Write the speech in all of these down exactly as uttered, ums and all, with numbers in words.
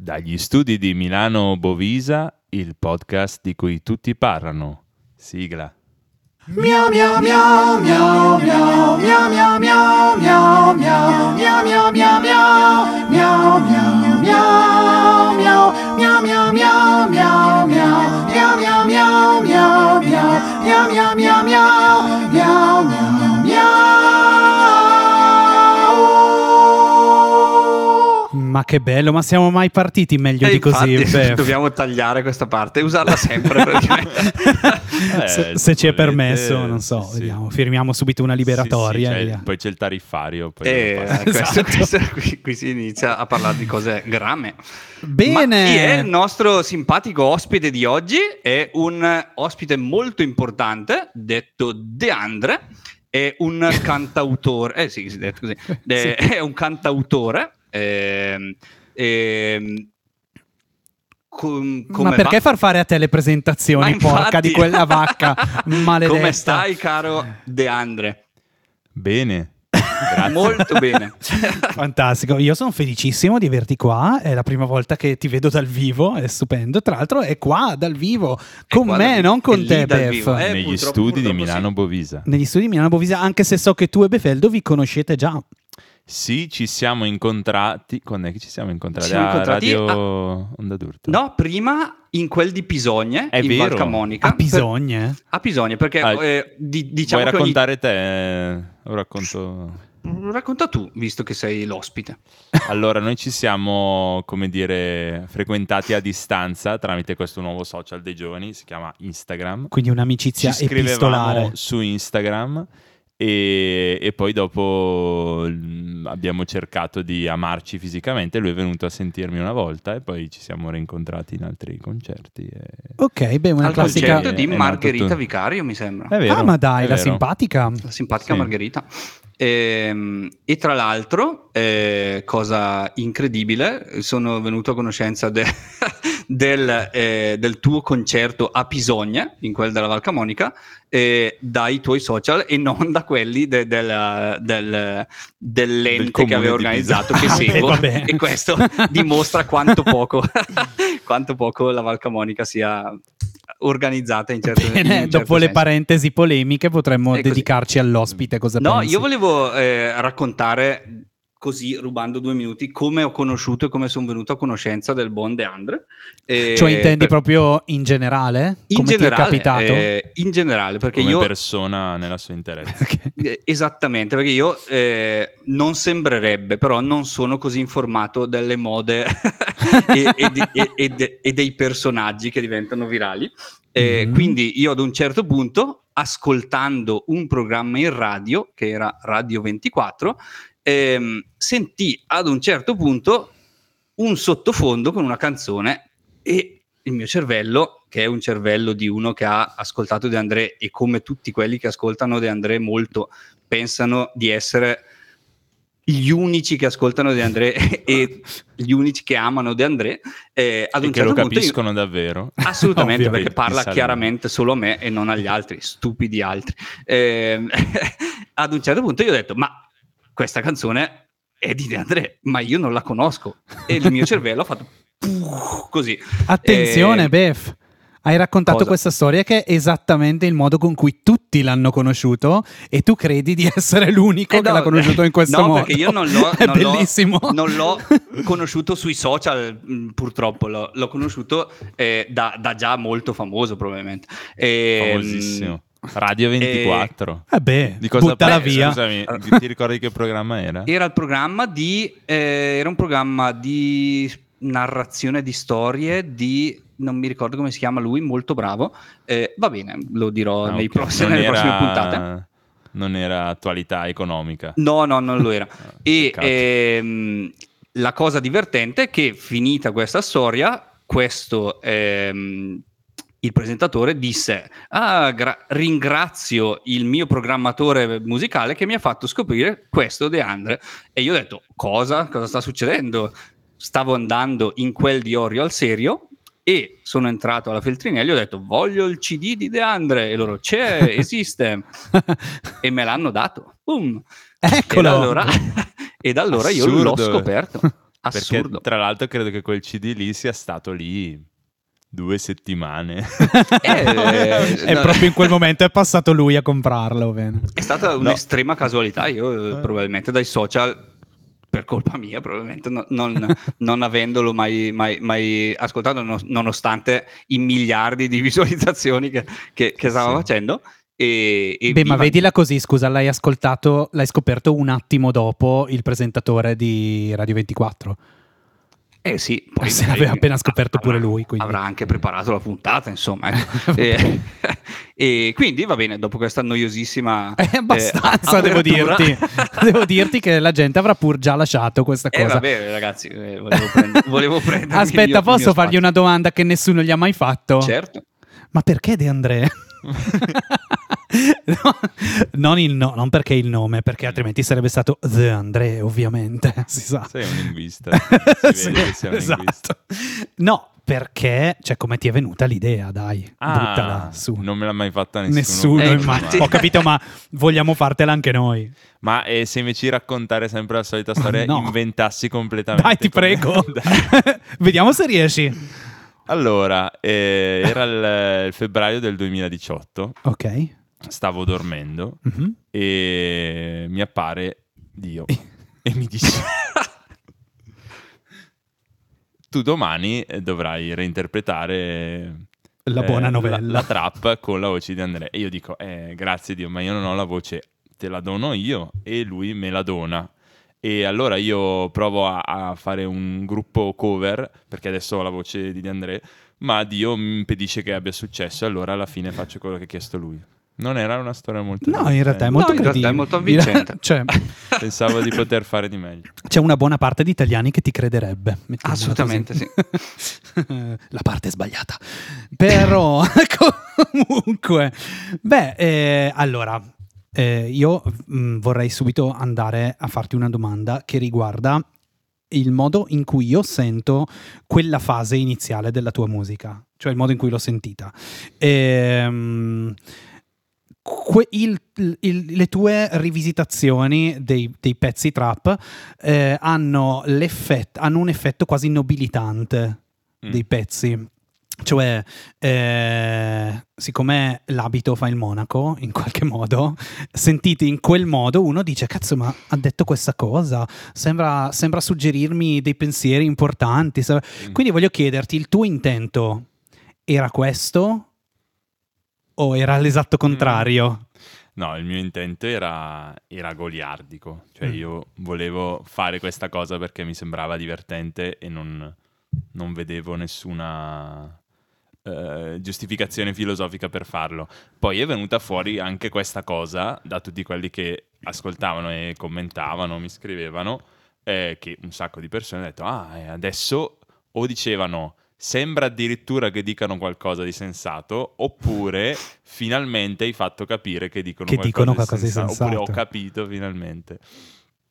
Dagli studi di Milano Bovisa, il podcast di cui tutti parlano. Sigla. Miau miau miau miau miau miau miau miau miau miau miau miau miau miau miau miau miau. Ma che bello, ma siamo mai partiti meglio e di così. Infatti, dobbiamo tagliare questa parte e usarla sempre. eh, se, se ci è permesso, non so, sì. Vediamo, firmiamo subito una liberatoria. Sì, sì, c'è, poi c'è il tariffario. Poi eh, esatto. questo, questo, qui, qui si inizia a parlare di cose grame. Bene. Ma chi è il nostro simpatico ospite di oggi? È un ospite molto importante, detto De André. È un cantautore. Eh sì, si detto così. De, sì. È un cantautore. Eh, eh, com, come Ma perché va? Far fare a te le presentazioni, infatti... porca di quella vacca maledetta. Come stai, caro De André? Bene. Grazie. Molto bene. Fantastico, io sono felicissimo di averti qua, è la prima volta che ti vedo dal vivo, è stupendo. Tra l'altro è qua dal vivo, è con me, vi- non con te, Bef. Eh, Negli purtroppo, studi purtroppo di Milano sì. Bovisa. Negli studi di Milano Bovisa, anche se so che tu e Befeldo vi conoscete già. Sì, ci siamo incontrati. Quando è che ci siamo incontrati? Ci siamo incontrati a Radio a... Onda d'Urto. No, prima in quel di Pisogne, è in vero. Valcamonica. A Pisogne? Per... A Pisogne, perché ah, eh, di, diciamo vuoi che raccontare ogni... te? Lo racconto... Racconta tu, visto che sei l'ospite. Allora, noi ci siamo, come dire, frequentati a distanza tramite questo nuovo social dei giovani, si chiama Instagram. Quindi un'amicizia ci epistolare. Su Instagram. E, e poi dopo abbiamo cercato di amarci fisicamente. Lui è venuto a sentirmi una volta e poi ci siamo rincontrati in altri concerti. E... Ok, beh, una al classica concerto di Margherita Vicario, mi sembra. È vero, ah, ma dai, la vero. simpatica, la simpatica sì. Margherita. E, e tra l'altro, eh, cosa incredibile, sono venuto a conoscenza de- del, eh, del tuo concerto a Pisogne, in quel della Valcamonica, eh, dai tuoi social e non da quelli de- del, del, dell'ente del che avevo organizzato che seguo. Vabbè, e questo dimostra quanto poco, quanto poco la Valcamonica sia... organizzata in certo, Bene, in certo dopo senso. Le parentesi polemiche potremmo è dedicarci così. All'ospite, cosa no, pensi? Io volevo eh, raccontare così, rubando due minuti, come ho conosciuto e come sono venuto a conoscenza del buon De André. Eh, cioè intendi per... proprio in generale? In come generale, ti è capitato? Eh, in generale, perché come io... Come persona nella sua interezza. Okay. Esattamente, perché io eh, non sembrerebbe, però non sono così informato delle mode e, e, di, e, e, de, e dei personaggi che diventano virali. Eh, mm-hmm. Quindi io ad un certo punto, ascoltando un programma in radio, che era Radio ventiquattro, Ehm, sentì ad un certo punto un sottofondo con una canzone e il mio cervello, che è un cervello di uno che ha ascoltato De André e come tutti quelli che ascoltano De André molto pensano di essere gli unici che ascoltano De André e gli unici che amano De André, eh, ad e un che certo lo capiscono punto io... davvero assolutamente ovvio, perché parla chiaramente solo a me e non agli altri, stupidi altri. Eh, ad un certo punto io ho detto ma questa canzone è di De André, ma io non la conosco. E il mio cervello ha fatto puh, così. Attenzione, e... Bef, hai raccontato cosa? Questa storia che è esattamente il modo con cui tutti l'hanno conosciuto e tu credi di essere l'unico eh no, che l'ha conosciuto in questo no, modo. No, perché io non l'ho, non bellissimo. L'ho, non l'ho conosciuto sui social, purtroppo. L'ho, l'ho conosciuto eh, da, da già molto famoso, probabilmente. E, famosissimo. Radio ventiquattro. Eh, vabbè, di cosa buttala parla? Via. Scusami, ti ricordi che programma era? Era il programma di eh, era un programma di narrazione di storie di non mi ricordo come si chiama lui, molto bravo. Eh, va bene, lo dirò ah, nei okay. prossimi, nelle era... prossime puntate. Non era attualità economica. No, no, non lo era. e ehm, la cosa divertente è che finita questa storia, questo ehm, il presentatore disse ah, gra- ringrazio il mio programmatore musicale che mi ha fatto scoprire questo De André. E io ho detto cosa? Cosa sta succedendo? Stavo andando in quel di Orio al serio e sono entrato alla Feltrinelli e ho detto voglio il C D di De André e loro c'è, esiste e me l'hanno dato. Boom. Eccola. E da allora, ed allora io l'ho scoperto Assurdo. Perché tra l'altro credo che quel C D lì sia stato lì due settimane eh, eh, e no, proprio in quel momento è passato lui a comprarlo. Bene. È stata un'estrema no. casualità. Io eh. probabilmente dai social, per colpa mia probabilmente, no, non, non avendolo mai, mai, mai ascoltato, no, nonostante i miliardi di visualizzazioni che, che, che stava sì. facendo. E, e Beh, ma va... vedila così, scusa, l'hai ascoltato, l'hai scoperto un attimo dopo il presentatore di Radio ventiquattro. Eh sì, poi se l'aveva appena scoperto avrà, pure lui. Quindi. Avrà anche preparato la puntata, insomma. e, e quindi va bene, dopo questa noiosissima... Eh, abbastanza, eh, devo dirti. Devo dirti che la gente avrà pur già lasciato questa cosa. Eh, va bene, ragazzi, eh, volevo, prend- volevo prendere... Aspetta, il mio, posso il mio fargli spazio. Una domanda che nessuno gli ha mai fatto? Certo. Ma perché De André? no, non, il no, non perché il nome, perché altrimenti sarebbe stato De André, ovviamente. Si sa. Sei un linguista. Si vede sì, che esatto. Linguista. No, perché, cioè, come ti è venuta l'idea, dai. Ah, buttala su. Non me l'ha mai fatta nessuno. Nessuno, eh, infatti. Ho capito, ma vogliamo fartela anche noi. Ma eh, se invece raccontare sempre la solita storia, no. inventassi completamente. Dai, ti prego. Dai. Vediamo se riesci. Allora, eh, era il, il febbraio del duemiladiciotto, ok, stavo dormendo mm-hmm. e mi appare Dio e mi dice tu domani dovrai reinterpretare la buona eh, novella, la, la trap con la voce di Andrea. E io dico, eh, grazie Dio, ma io non ho la voce, te la dono io, e lui me la dona. E allora io provo a, a fare un gruppo cover, perché adesso ho la voce di De André, ma Dio mi impedisce che abbia successo, e allora alla fine faccio quello che ha chiesto lui. Non era una storia molto... No, in realtà è molto no, credibile. In realtà è molto avvincente. Cioè... Pensavo di poter fare di meglio. C'è una buona parte di italiani che ti crederebbe. Assolutamente sì. La parte sbagliata. Però, comunque... Beh, eh, allora... Eh, io mh, vorrei subito andare a farti una domanda che riguarda il modo in cui io sento quella fase iniziale della tua musica, cioè il modo in cui l'ho sentita. Ehm, que- il, il, le tue rivisitazioni dei, dei pezzi trap eh, hanno, hanno un effetto quasi nobilitante mm. dei pezzi. Cioè, eh, siccome l'abito fa il monaco, in qualche modo, sentite in quel modo, uno dice, cazzo, ma ha detto questa cosa, sembra, sembra suggerirmi dei pensieri importanti. Mm. Quindi voglio chiederti, il tuo intento era questo o era l'esatto contrario? Mm. No, il mio intento era, era goliardico. Cioè, mm. io volevo fare questa cosa perché mi sembrava divertente e non, non vedevo nessuna... Uh, giustificazione filosofica per farlo. Poi è venuta fuori anche questa cosa da tutti quelli che ascoltavano e commentavano, mi scrivevano, eh, che un sacco di persone hanno detto, ah, adesso, o dicevano, sembra addirittura che dicano qualcosa di sensato, oppure finalmente hai fatto capire che dicono, che qualcosa, dicono qualcosa di sensato, sensato, oppure ho capito finalmente.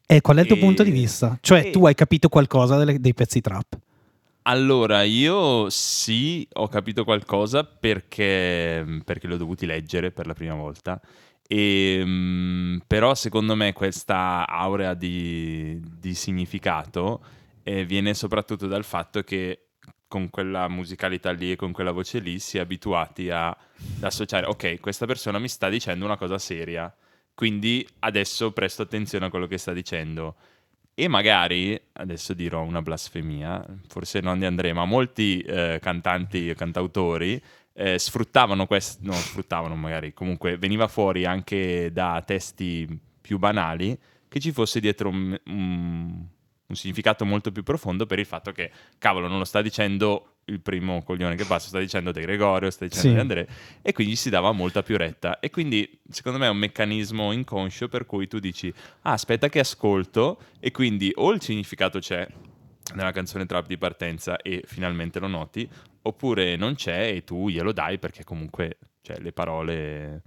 E qual è il tuo e... punto di vista? Cioè e... tu hai capito qualcosa delle, dei pezzi trap? Allora, io sì, ho capito qualcosa perché, perché li ho dovuti leggere per la prima volta, e, mh, però secondo me questa aurea di, di significato eh, viene soprattutto dal fatto che con quella musicalità lì e con quella voce lì si è abituati a, ad associare, ok, questa persona mi sta dicendo una cosa seria, quindi adesso presto attenzione a quello che sta dicendo. E magari, adesso dirò una blasfemia, forse non De André, ma molti eh, cantanti e cantautori eh, sfruttavano questo, no, sfruttavano magari, comunque veniva fuori anche da testi più banali che ci fosse dietro un, un, un significato molto più profondo, per il fatto che, cavolo, non lo sta dicendo il primo coglione che passa, sta dicendo De Gregorio, sta dicendo sì. De André, e quindi si dava molta più retta. E quindi secondo me è un meccanismo inconscio per cui tu dici, ah, aspetta che ascolto, e quindi o il significato c'è nella canzone trap di partenza e finalmente lo noti, oppure non c'è e tu glielo dai, perché comunque, cioè, le parole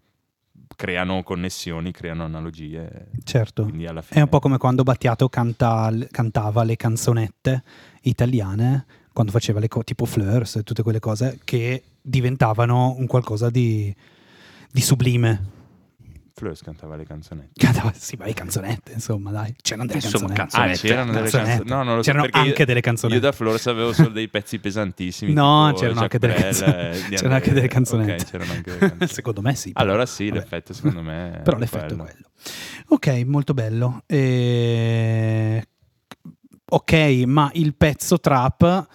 creano connessioni, creano analogie. Certo, quindi alla fine... è un po' come quando Battiato canta, cantava le canzonette italiane, quando faceva le co- tipo Fleurs e tutte quelle cose che diventavano un qualcosa di, di sublime. Fleurs cantava le canzonette. Cantava, sì, ma le canzonette, insomma, dai. C'erano delle insomma, canzonette. Ah, c'erano delle canzonette. No, non lo so, c'erano anche io, delle canzonette. Io da Flores avevo solo dei pezzi pesantissimi. No, c'erano anche, delle canzonette. C'erano anche delle canzonette. Okay, c'erano anche delle canzonette. Secondo me sì. Allora sì, vabbè, l'effetto secondo me è però l'effetto quello. È quello. Ok, molto bello. E... ok, ma il pezzo trap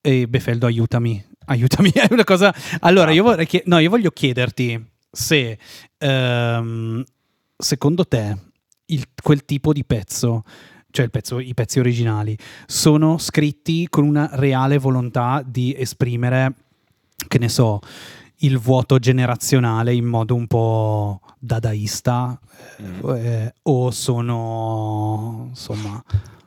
e Befeldo aiutami. Aiutami, è una cosa. Allora, io vorrei chied... no, io voglio chiederti se ehm, secondo te il, quel tipo di pezzo, cioè il pezzo, i pezzi originali, sono scritti con una reale volontà di esprimere, che ne so, il vuoto generazionale in modo un po' dadaista, mm. eh, o sono insomma.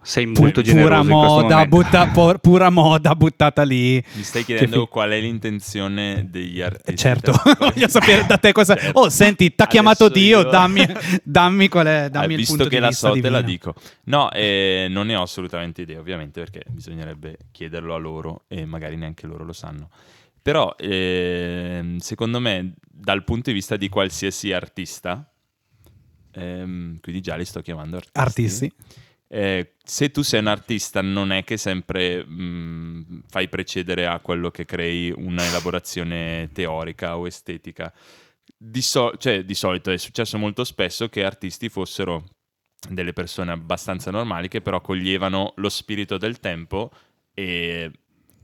Sei molto pura moda, butta, por, pura moda buttata lì. Mi stai chiedendo che... qual è l'intenzione degli artisti? Certo, voglio sapere da te cosa. Certo. Oh, senti, t'ha chiamato Dio, io... dammi, dammi qual è, dammi il punto di vista. Visto che la so, divina. Te la dico. No, eh, non ne ho assolutamente idea, ovviamente, perché bisognerebbe chiederlo a loro e magari neanche loro lo sanno. Però, eh, secondo me, dal punto di vista di qualsiasi artista, ehm, quindi già li sto chiamando artisti. Artisti. Eh, se tu sei un artista non è che sempre mh, fai precedere a quello che crei una elaborazione teorica o estetica di, so- cioè, di solito è successo molto spesso che artisti fossero delle persone abbastanza normali che però coglievano lo spirito del tempo e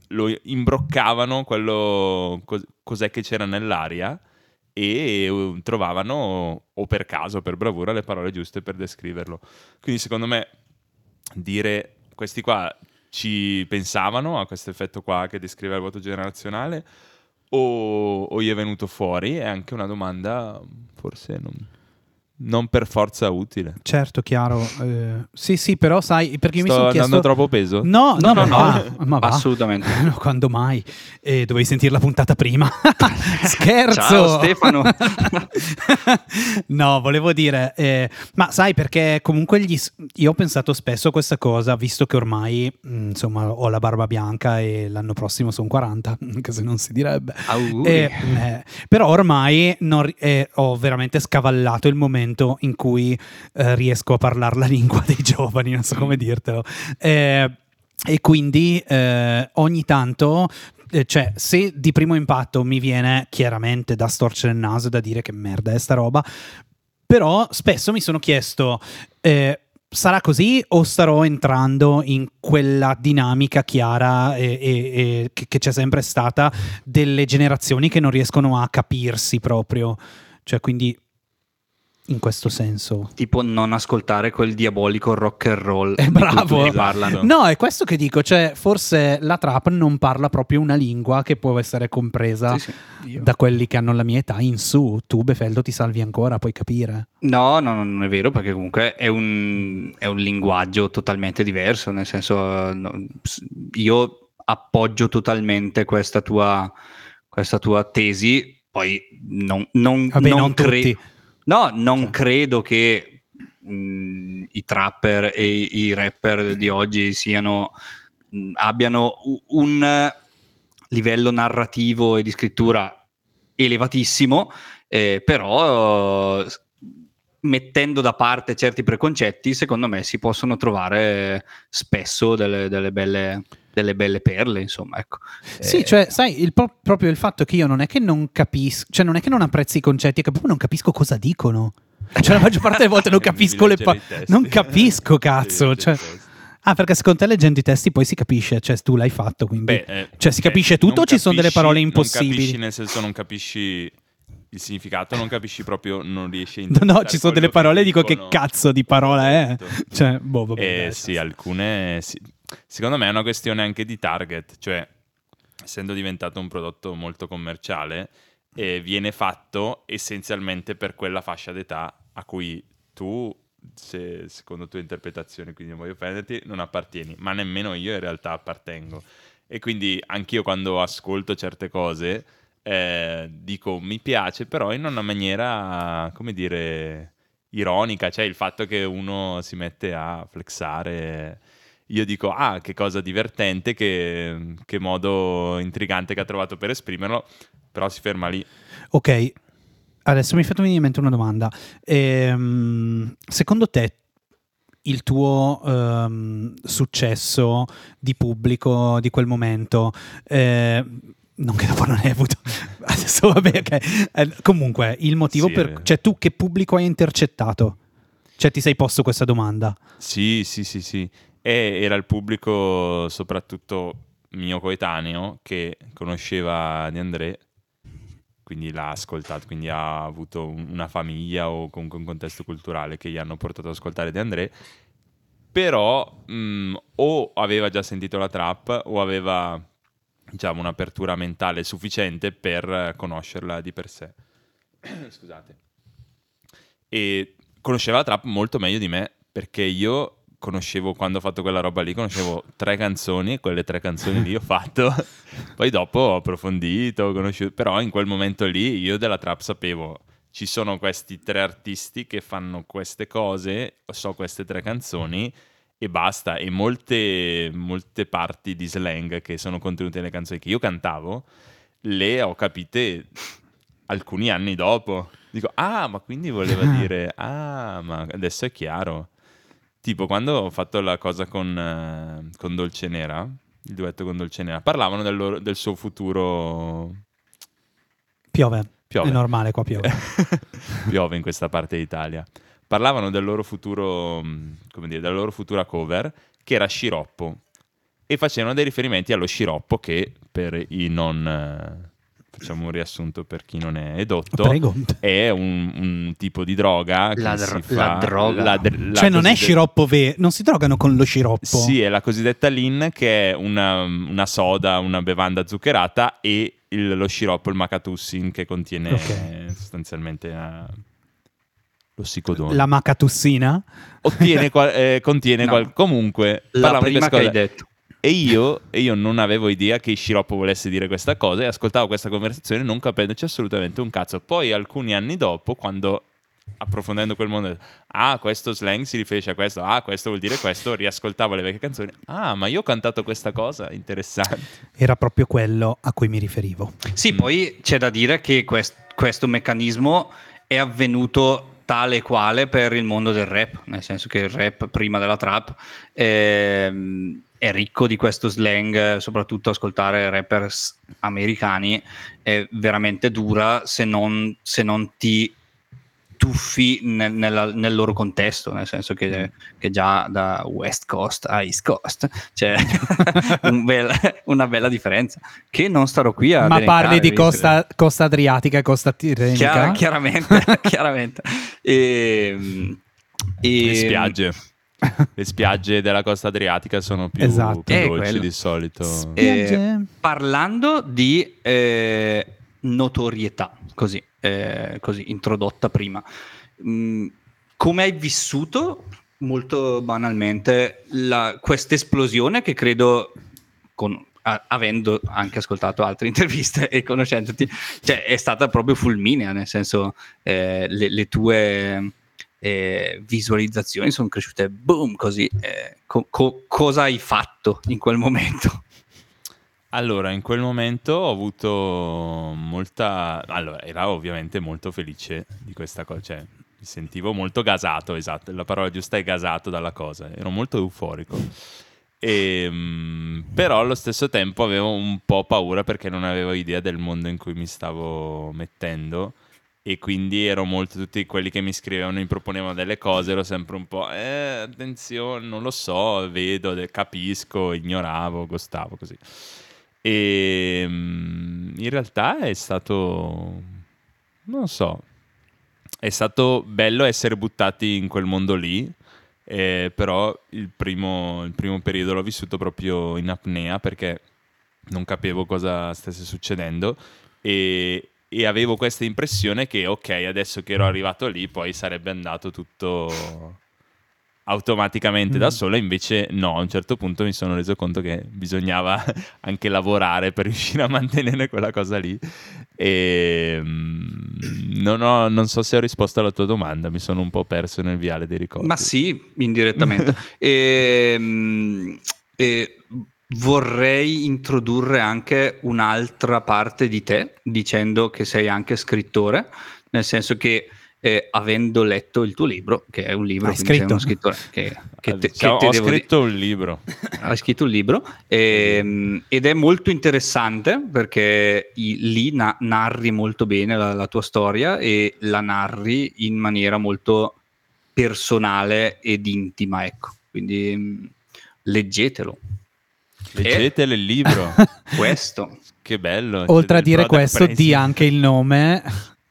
lo imbroccavano quello cos- cos'è che c'era nell'aria e trovavano o per caso o per bravura le parole giuste per descriverlo. Quindi secondo me dire questi qua ci pensavano a questo effetto qua che descrive il vuoto generazionale o, o gli è venuto fuori è anche una domanda forse non, non per forza utile. Certo, chiaro. Eh, sì, sì, però sai perché sto mi sono chiesto... dando troppo peso? No, no, no, no, no, no, no. Ma va. Assolutamente. No, quando mai? Eh, dovevi sentire la puntata prima. Scherzo. Ciao Stefano. No, volevo dire, eh, ma sai perché comunque gli... io ho pensato spesso a questa cosa, visto che ormai mh, insomma ho la barba bianca e l'anno prossimo sono quaranta, che se non si direbbe. Eh, eh, però ormai non, eh, ho veramente scavallato il momento in cui eh, riesco a parlare la lingua dei giovani, non so come dirtelo, eh, e quindi eh, ogni tanto, eh, cioè se di primo impatto mi viene chiaramente da storcere il naso, da dire che merda è sta roba, però spesso mi sono chiesto eh, sarà così o starò entrando in quella dinamica chiara e, e, e, che c'è sempre stata delle generazioni che non riescono a capirsi proprio, cioè quindi in questo senso tipo non ascoltare quel diabolico rock and roll eh, bravo parlano. No, è questo che dico, cioè forse la trap non parla proprio una lingua che può essere compresa sì, sì, da quelli che hanno la mia età in su. Tu Befeldo ti salvi ancora, puoi capire. No, no, non è vero, perché comunque è un, è un linguaggio totalmente diverso, nel senso no, io appoggio totalmente questa tua questa tua tesi, poi non non, vabbè, non, non cre- tutti. No, non credo che mh, i trapper e i rapper di oggi siano mh, abbiano un livello narrativo e di scrittura elevatissimo, eh, però mettendo da parte certi preconcetti, secondo me si possono trovare spesso delle, delle belle... delle belle perle, insomma, ecco. Sì, eh, cioè, sai, il pro- proprio il fatto che io non è che non capisco, cioè non è che non apprezzi i concetti, è che proprio non capisco cosa dicono. Cioè la maggior parte delle volte non capisco le pa- non capisco cazzo, cioè ah, perché secondo te leggendo i testi poi si capisce, cioè tu l'hai fatto, quindi beh, eh, cioè si capisce tutto o ci sono delle parole impossibili? Non capisci, nel senso non capisci il significato, non capisci proprio, non riesci a interpretare. No, no, ci sono delle parole che dico, dicono, che cazzo di parola è? Cioè, boh, vabbè. Eh dai, sì, alcune sì. Secondo me è una questione anche di target, cioè essendo diventato un prodotto molto commerciale, eh, viene fatto essenzialmente per quella fascia d'età a cui tu, se, secondo tue interpretazioni, quindi non voglio offenderti, non appartieni, ma nemmeno io in realtà appartengo. E quindi anch'io quando ascolto certe cose eh, dico mi piace, però in una maniera, come dire, ironica, cioè il fatto che uno si mette a flexare... Io dico, ah, che cosa divertente, che, che modo intrigante che ha trovato per esprimerlo, però si ferma lì. Ok, Adesso mi è fatto venire in mente una domanda. Ehm, secondo te il tuo ehm, successo di pubblico di quel momento, eh, non che dopo non hai avuto, adesso vabbè, ok. Eh, comunque il motivo sì, per, cioè tu che pubblico hai intercettato? Cioè ti sei posto questa domanda? Sì, sì, sì, sì. E era il pubblico soprattutto mio coetaneo che conosceva De André, quindi l'ha ascoltato, quindi ha avuto una famiglia o comunque un contesto culturale che gli hanno portato ad ascoltare De André, però mh, o aveva già sentito la trap o aveva, diciamo, un'apertura mentale sufficiente per conoscerla di per sé. Scusate. E conosceva la trap molto meglio di me, perché io conoscevo, quando ho fatto quella roba lì, conoscevo tre canzoni, quelle tre canzoni lì ho fatto, poi dopo ho approfondito, ho conosciuto, però in quel momento lì io della trap sapevo, ci sono questi tre artisti che fanno queste cose, so queste tre canzoni e basta, e molte, molte parti di slang che sono contenute nelle canzoni che io cantavo, le ho capite alcuni anni dopo, dico, ah, ma quindi voleva dire, ah, ma adesso è chiaro. Tipo, quando ho fatto la cosa con, uh, con Dolcenera, il duetto con Dolcenera, parlavano del, loro, del suo futuro... Piove. Piove. È normale, qua piove. Piove in questa parte d'Italia. Parlavano del loro futuro, come dire, della loro futura cover, che era sciroppo. E facevano dei riferimenti allo sciroppo che, per i non... Uh, facciamo un riassunto per chi non è edotto. Prego. È un, un tipo di droga. La, che dro- si fa, la droga. La dr- la cioè non è sciroppo vero, non si drogano con lo sciroppo. Sì, è la cosiddetta Lin, che è una, una soda, una bevanda zuccherata, e il, lo sciroppo, il macatussin, che contiene okay. sostanzialmente una... lo psicodone. La macatussina? Ottiene qual- eh, contiene no. qual- comunque. La prima che hai detto. E io, e io non avevo idea che sciroppo volesse dire questa cosa e ascoltavo questa conversazione non capendoci assolutamente un cazzo. Poi alcuni anni dopo, quando approfondendo quel mondo, ah, questo slang si riferisce a questo, ah, questo vuol dire questo, riascoltavo le vecchie canzoni, ah, ma io ho cantato questa cosa, interessante. Era proprio quello a cui mi riferivo. Sì, mm. Poi c'è da dire che quest- questo meccanismo è avvenuto tale e quale per il mondo del rap, nel senso che il rap prima della trap ehm, è ricco di questo slang, soprattutto ascoltare rapper americani è veramente dura se non, se non ti tuffi nel, nella, nel loro contesto, nel senso che, che già da West Coast a East Coast c'è un bella, una bella differenza che non starò qui a ma elencare, parli di costa, costa adriatica e costa tirrenica? Chiar, chiaramente chiaramente e, e, le spiagge le spiagge della costa adriatica sono più, esatto. più dolci quello. Di solito eh, parlando di eh, notorietà così Eh, così introdotta prima, mm, come hai vissuto molto banalmente questa esplosione che credo con, a, avendo anche ascoltato altre interviste e conoscendoti, cioè è stata proprio fulminea, nel senso eh, le, le tue eh, visualizzazioni sono cresciute boom così, eh, co- co- cosa hai fatto in quel momento? Allora, in quel momento ho avuto molta... Allora, era ovviamente molto felice di questa cosa, cioè mi sentivo molto gasato, esatto, la parola giusta è gasato dalla cosa, ero molto euforico. E, mh, però allo stesso tempo avevo un po' paura perché non avevo idea del mondo in cui mi stavo mettendo e quindi ero molto... Tutti quelli che mi scrivevano, mi proponevano delle cose, ero sempre un po'... Eh, attenzione, non lo so, vedo, capisco, ignoravo, gostavo, così... E in realtà è stato, non so, è stato bello essere buttati in quel mondo lì, eh, però il primo, il primo periodo l'ho vissuto proprio in apnea perché non capivo cosa stesse succedendo e, e avevo questa impressione che ok, adesso che ero arrivato lì poi sarebbe andato tutto... automaticamente mm. da solo, invece no, a un certo punto mi sono reso conto che bisognava anche lavorare per riuscire a mantenere quella cosa lì e non, ho, non so se ho risposto alla tua domanda, mi sono un po' perso nel viale dei ricordi. Ma sì, indirettamente. e, e vorrei introdurre anche un'altra parte di te dicendo che sei anche scrittore nel senso che eh, avendo letto il tuo libro, che è un libro, hai scritto. Sei uno scrittore che, che, te, cioè, che ho scritto un libro. Hai scritto un libro ehm, ed è molto interessante perché i, lì na- narri molto bene la, la tua storia e la narri in maniera molto personale ed intima, ecco, quindi mh, leggetelo. Leggetelo il libro. Questo. Che bello. Oltre a dire questo, di anche il nome,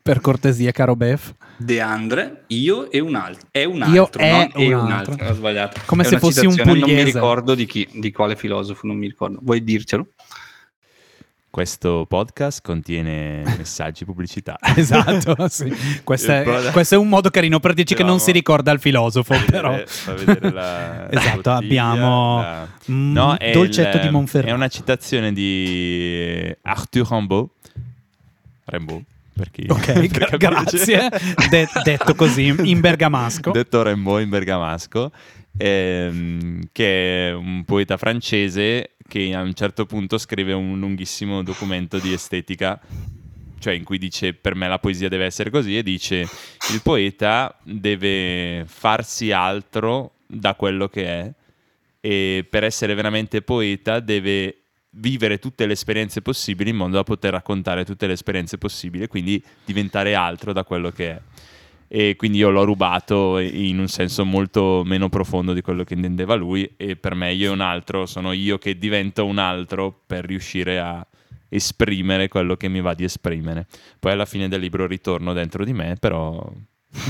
per cortesia, caro Bef. De André, io e un altro. È un altro, io è un, un altro. altro. Ho sbagliato. Come è se fossi un pugliese. Non mi ricordo di chi, di quale filosofo, non mi ricordo. Vuoi dircelo? Questo podcast contiene messaggi pubblicità. Esatto, sì. Questo è, questo è un modo carino per dirci però, che non si ricorda il filosofo. Fa però. Vedere, fa vedere la, esatto, la bottiglia, abbiamo la... Mm, no, Dolcetto il, di Monferrato. È una citazione di Arthur Rimbaud. Rimbaud. Perché ok, gra- grazie. De- detto così in bergamasco. Detto Rimbaud in bergamasco, ehm, che è un poeta francese che a un certo punto scrive un lunghissimo documento di estetica, cioè in cui dice per me la poesia deve essere così, e dice il poeta deve farsi altro da quello che è e per essere veramente poeta deve vivere tutte le esperienze possibili in modo da poter raccontare tutte le esperienze possibili e quindi diventare altro da quello che è. E quindi io l'ho rubato in un senso molto meno profondo di quello che intendeva lui, e per me io e un altro sono io che divento un altro per riuscire a esprimere quello che mi va di esprimere. Poi alla fine del libro ritorno dentro di me, però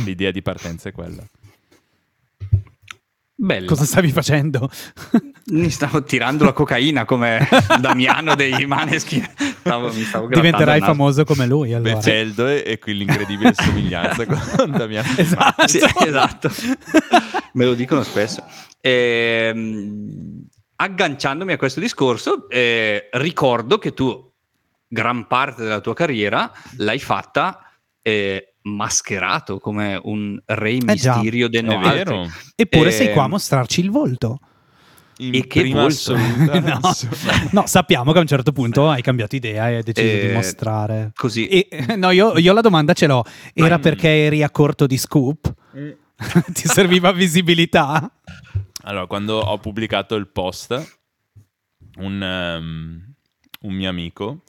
l'idea di partenza è quella. Bello. Cosa stavi facendo? Mi stavo tirando la cocaina come Damiano dei Maneskin. Stavo, mi stavo Diventerai famoso come lui, allora. Befeldo e, e qui l'incredibile somiglianza con Damiano. Esatto. Sì, esatto. Me lo dicono spesso. Ehm, agganciandomi a questo discorso, eh, ricordo che tu gran parte della tua carriera l'hai fatta eh, mascherato come un re misterio eh de novanta, eppure eh, sei qua a mostrarci il volto. E che volto? no, no, sappiamo che a un certo punto hai cambiato idea e hai deciso eh, di mostrare così. E, no, io, io la domanda ce l'ho. Era mm. perché eri a corto di scoop? Mm. Ti serviva visibilità? Allora, quando ho pubblicato il post, un, um, un mio amico.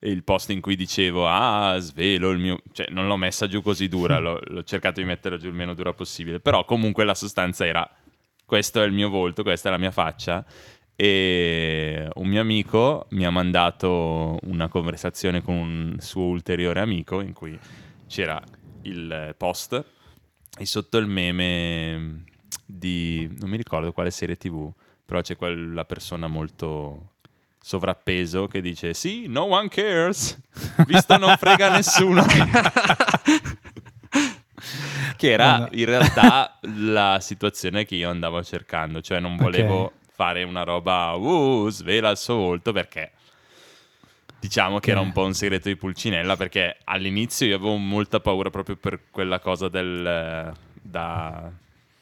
Il post in cui dicevo ah svelo il mio, cioè non l'ho messa giù così dura, l'ho, l'ho cercato di metterla giù il meno dura possibile, però comunque la sostanza era questo è il mio volto, questa è la mia faccia, e un mio amico mi ha mandato una conversazione con un suo ulteriore amico in cui c'era il post e sotto il meme di non mi ricordo quale serie tv, però c'è quella persona molto sovrappeso che dice sì, no one cares, visto non frega nessuno. Che era no, no. in realtà la situazione che io andavo cercando, cioè non volevo okay. fare una roba uh, svela il suo volto, perché diciamo okay. che era un po' un segreto di Pulcinella, perché all'inizio io avevo molta paura proprio per quella cosa del da,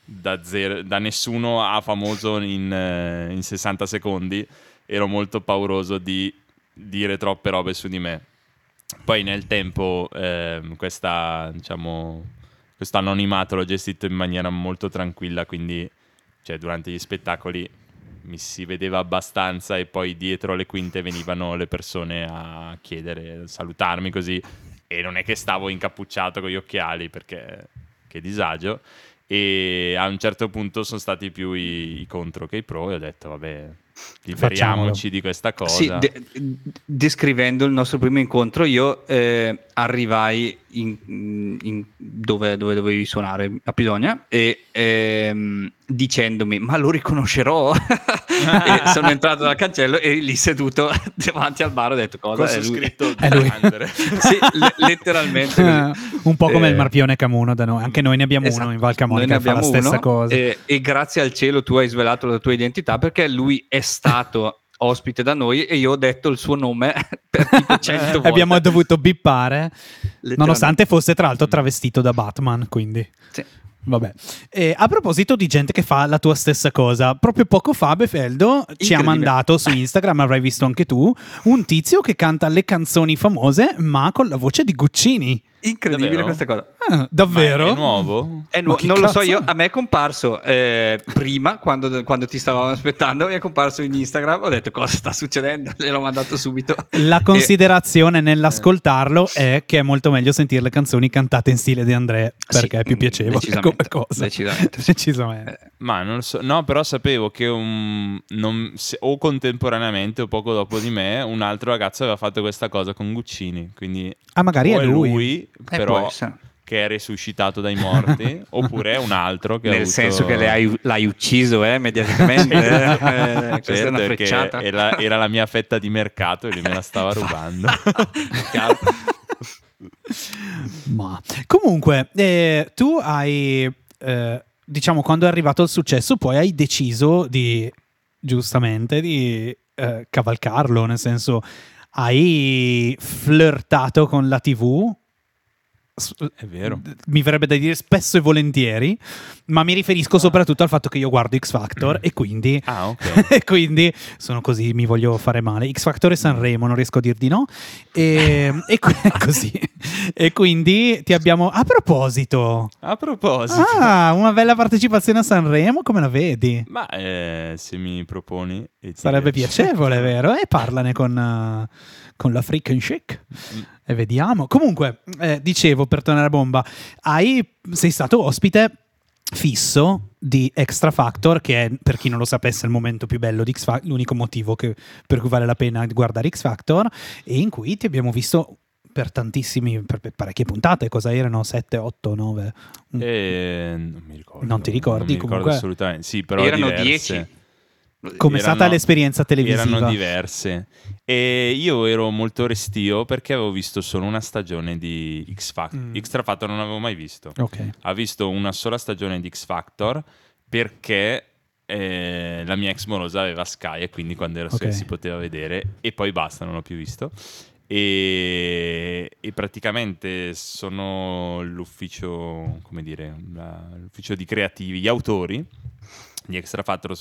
da, zero, da nessuno a famoso in, in sessanta secondi. Ero molto pauroso di dire troppe robe su di me. Poi nel tempo eh, questa, diciamo, questo anonimato l'ho gestito in maniera molto tranquilla, quindi cioè, durante gli spettacoli mi si vedeva abbastanza e poi dietro le quinte venivano le persone a chiedere, a salutarmi così, e non è che stavo incappucciato con gli occhiali, perché che disagio, e a un certo punto sono stati più i, i contro che i pro e ho detto vabbè, liberiamoci di questa cosa. Sì, de- descrivendo il nostro primo incontro, io eh, arrivai in, in dove, dove dovevi suonare a Pisogne e ehm, dicendomi ma lo riconoscerò. E sono entrato dal cancello e lì seduto davanti al bar ho detto cosa è lui? Scritto è lui. Sì, le- letteralmente un po' come eh, il marpione Camuno da noi, anche noi ne abbiamo esatto, uno in Valcamonica, fa la stessa uno, cosa e-, e grazie al cielo tu hai svelato la tua identità, perché lui è stato ospite da noi e io ho detto il suo nome per tipo cento volte. Abbiamo dovuto bippare nonostante fosse tra l'altro travestito da Batman, quindi sì. Vabbè. Eh, a proposito di gente che fa la tua stessa cosa, proprio poco fa Befeldo ci ha mandato su Instagram, avrai visto anche tu, un tizio che canta le canzoni famose ma con la voce di Guccini. Incredibile davvero? Questa cosa. Ah, davvero? Ma è nuovo? È nuovo. Non cazzo? Lo so io, a me è comparso eh, prima, quando, quando ti stavamo aspettando, mi è comparso in Instagram, ho detto cosa sta succedendo, e l'ho mandato subito. La considerazione e... nell'ascoltarlo è che è molto meglio sentire le canzoni cantate in stile De André, perché sì, è più piacevole come cosa. Decisamente. decisamente. Eh, ma non so, no, però sapevo che un, non, se, o contemporaneamente o poco dopo di me, un altro ragazzo aveva fatto questa cosa con Guccini, quindi... Ah, magari è lui. lui Eh, però che è resuscitato dai morti oppure è un altro che nel avuto... senso che le hai, l'hai ucciso eh, mediaticamente certo. eh, questa certo, è una frecciata era, era la mia fetta di mercato e lui me la stava rubando. Ma comunque eh, tu hai eh, diciamo quando è arrivato il successo poi hai deciso di giustamente di eh, cavalcarlo, nel senso hai flirtato con la tivù. È vero. Mi verrebbe da dire spesso e volentieri, ma mi riferisco ah. soprattutto al fatto che io guardo X Factor mm. e quindi ah, okay. e quindi sono così, mi voglio fare male. X Factor e Sanremo, non riesco a dir di no. E, e così. E quindi ti abbiamo a proposito. A proposito. Ah, una bella partecipazione a Sanremo, come la vedi? Ma eh, se mi proponi sarebbe riesci. piacevole, vero? E parlane con uh, con la freaking chic. Mm. E vediamo. Comunque, eh, dicevo, per tornare a bomba, hai, sei stato ospite fisso di Extra Factor, che è, per chi non lo sapesse, il momento più bello di X Factor, l'unico motivo che, per cui vale la pena guardare X Factor, e in cui ti abbiamo visto per tantissimi, per parecchie puntate, cosa erano? sette, otto, nove? Eh, non mi ricordo. Non ti ricordi? Non mi comunque ricordo assolutamente. Sì, però erano dieci. Come è stata l'esperienza televisiva? Erano diverse e io ero molto restio perché avevo visto solo una stagione di X Factor. Mm. Extra Factor non avevo mai visto. Okay. Ha visto una sola stagione di X Factor perché eh, la mia ex morosa aveva Sky e quindi quando ero okay. si poteva vedere e poi basta, non l'ho più visto. E, e praticamente sono l'ufficio, come dire, la, l'ufficio di creativi, gli autori di Extra Factor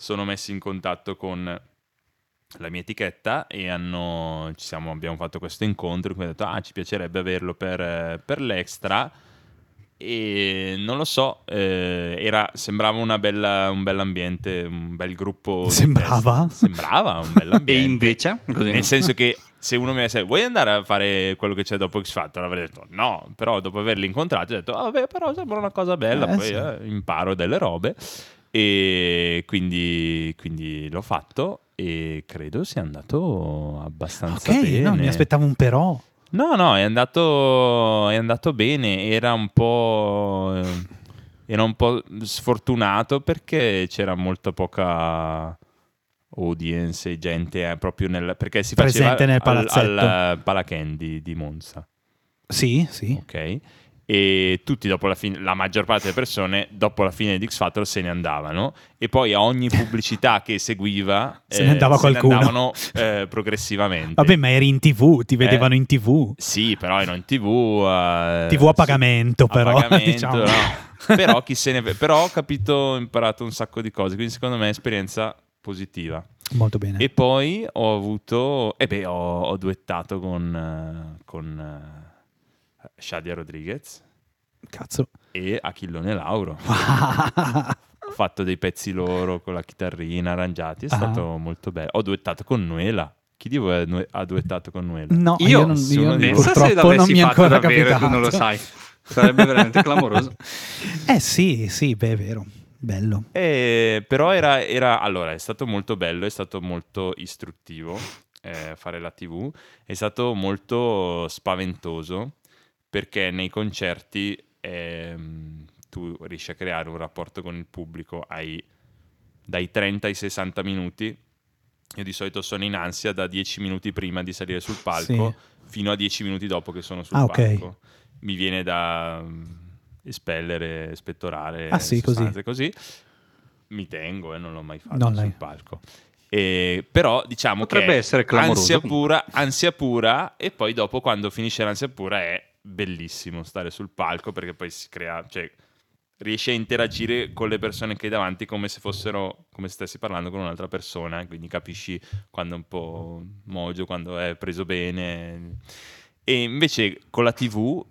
sono messi in contatto con la mia etichetta e hanno, ci siamo, abbiamo fatto questo incontro in cui ho detto ah ci piacerebbe averlo per, per l'Extra e non lo so eh, era, sembrava una bella, un bell'ambiente, un bel gruppo. Sembrava? Sembrava un bell'ambiente. E invece? Così. Nel senso che se uno mi avesse detto vuoi andare a fare quello che c'è dopo X Factor avrei detto no, però dopo averli incontrati ho detto ah, vabbè però sembra una cosa bella eh, poi sì. eh, imparo delle robe. E quindi, quindi l'ho fatto e credo sia andato abbastanza okay, bene. Ok, no, mi aspettavo un però. No, no, è andato, è andato bene. Era un po', era un po' sfortunato perché c'era molto poca audience e gente proprio nel, perché si faceva presente nel palazzetto. Al, al Palacendi di Monza. Sì, sì. Ok. E tutti dopo la fine, la maggior parte delle persone dopo la fine di X Factor se ne andavano e poi a ogni pubblicità che seguiva se ne andava eh, qualcuno, se ne andavano eh, progressivamente. Vabbè, ma eri in tivù, ti eh, vedevano in tivù. Sì, però ero in tivù eh, tivù a pagamento sì, però a pagamento, diciamo. No. Però chi se ne però ho capito, ho imparato un sacco di cose, quindi secondo me è un'esperienza positiva. Molto bene. E poi ho avuto e eh beh ho, ho duettato con con Shadia Rodriguez cazzo e Achillone Lauro. Ho fatto dei pezzi loro con la chitarrina arrangiati, è stato ah. molto bello. Ho duettato con Nuela. Chi di voi ha duettato con Nuela? No, io, io non io di... purtroppo non mi è ancora davvero, capitato. Tu non lo sai, sarebbe veramente clamoroso. Eh sì, sì, beh, è vero, bello. Eh, però era, era allora è stato molto bello, è stato molto istruttivo eh, fare la tivù, è stato molto spaventoso. Perché nei concerti ehm, tu riesci a creare un rapporto con il pubblico ai, dai trenta ai sessanta minuti. Io di solito sono in ansia da dieci minuti prima di salire sul palco sì. fino a dieci minuti dopo che sono sul ah, palco. Okay. Mi viene da espellere, spettorare ah, sì, sostanze così. così. Mi tengo e eh, non l'ho mai fatto non sul lei. palco. Eh, però diciamo potrebbe che essere clamoroso. Ansia pura, ansia pura e poi dopo quando finisce l'ansia pura è bellissimo stare sul palco perché poi si crea, cioè riesci a interagire con le persone che hai davanti come se fossero, come se stessi parlando con un'altra persona, quindi capisci quando è un po' mogio, quando è preso bene. E invece con la tivù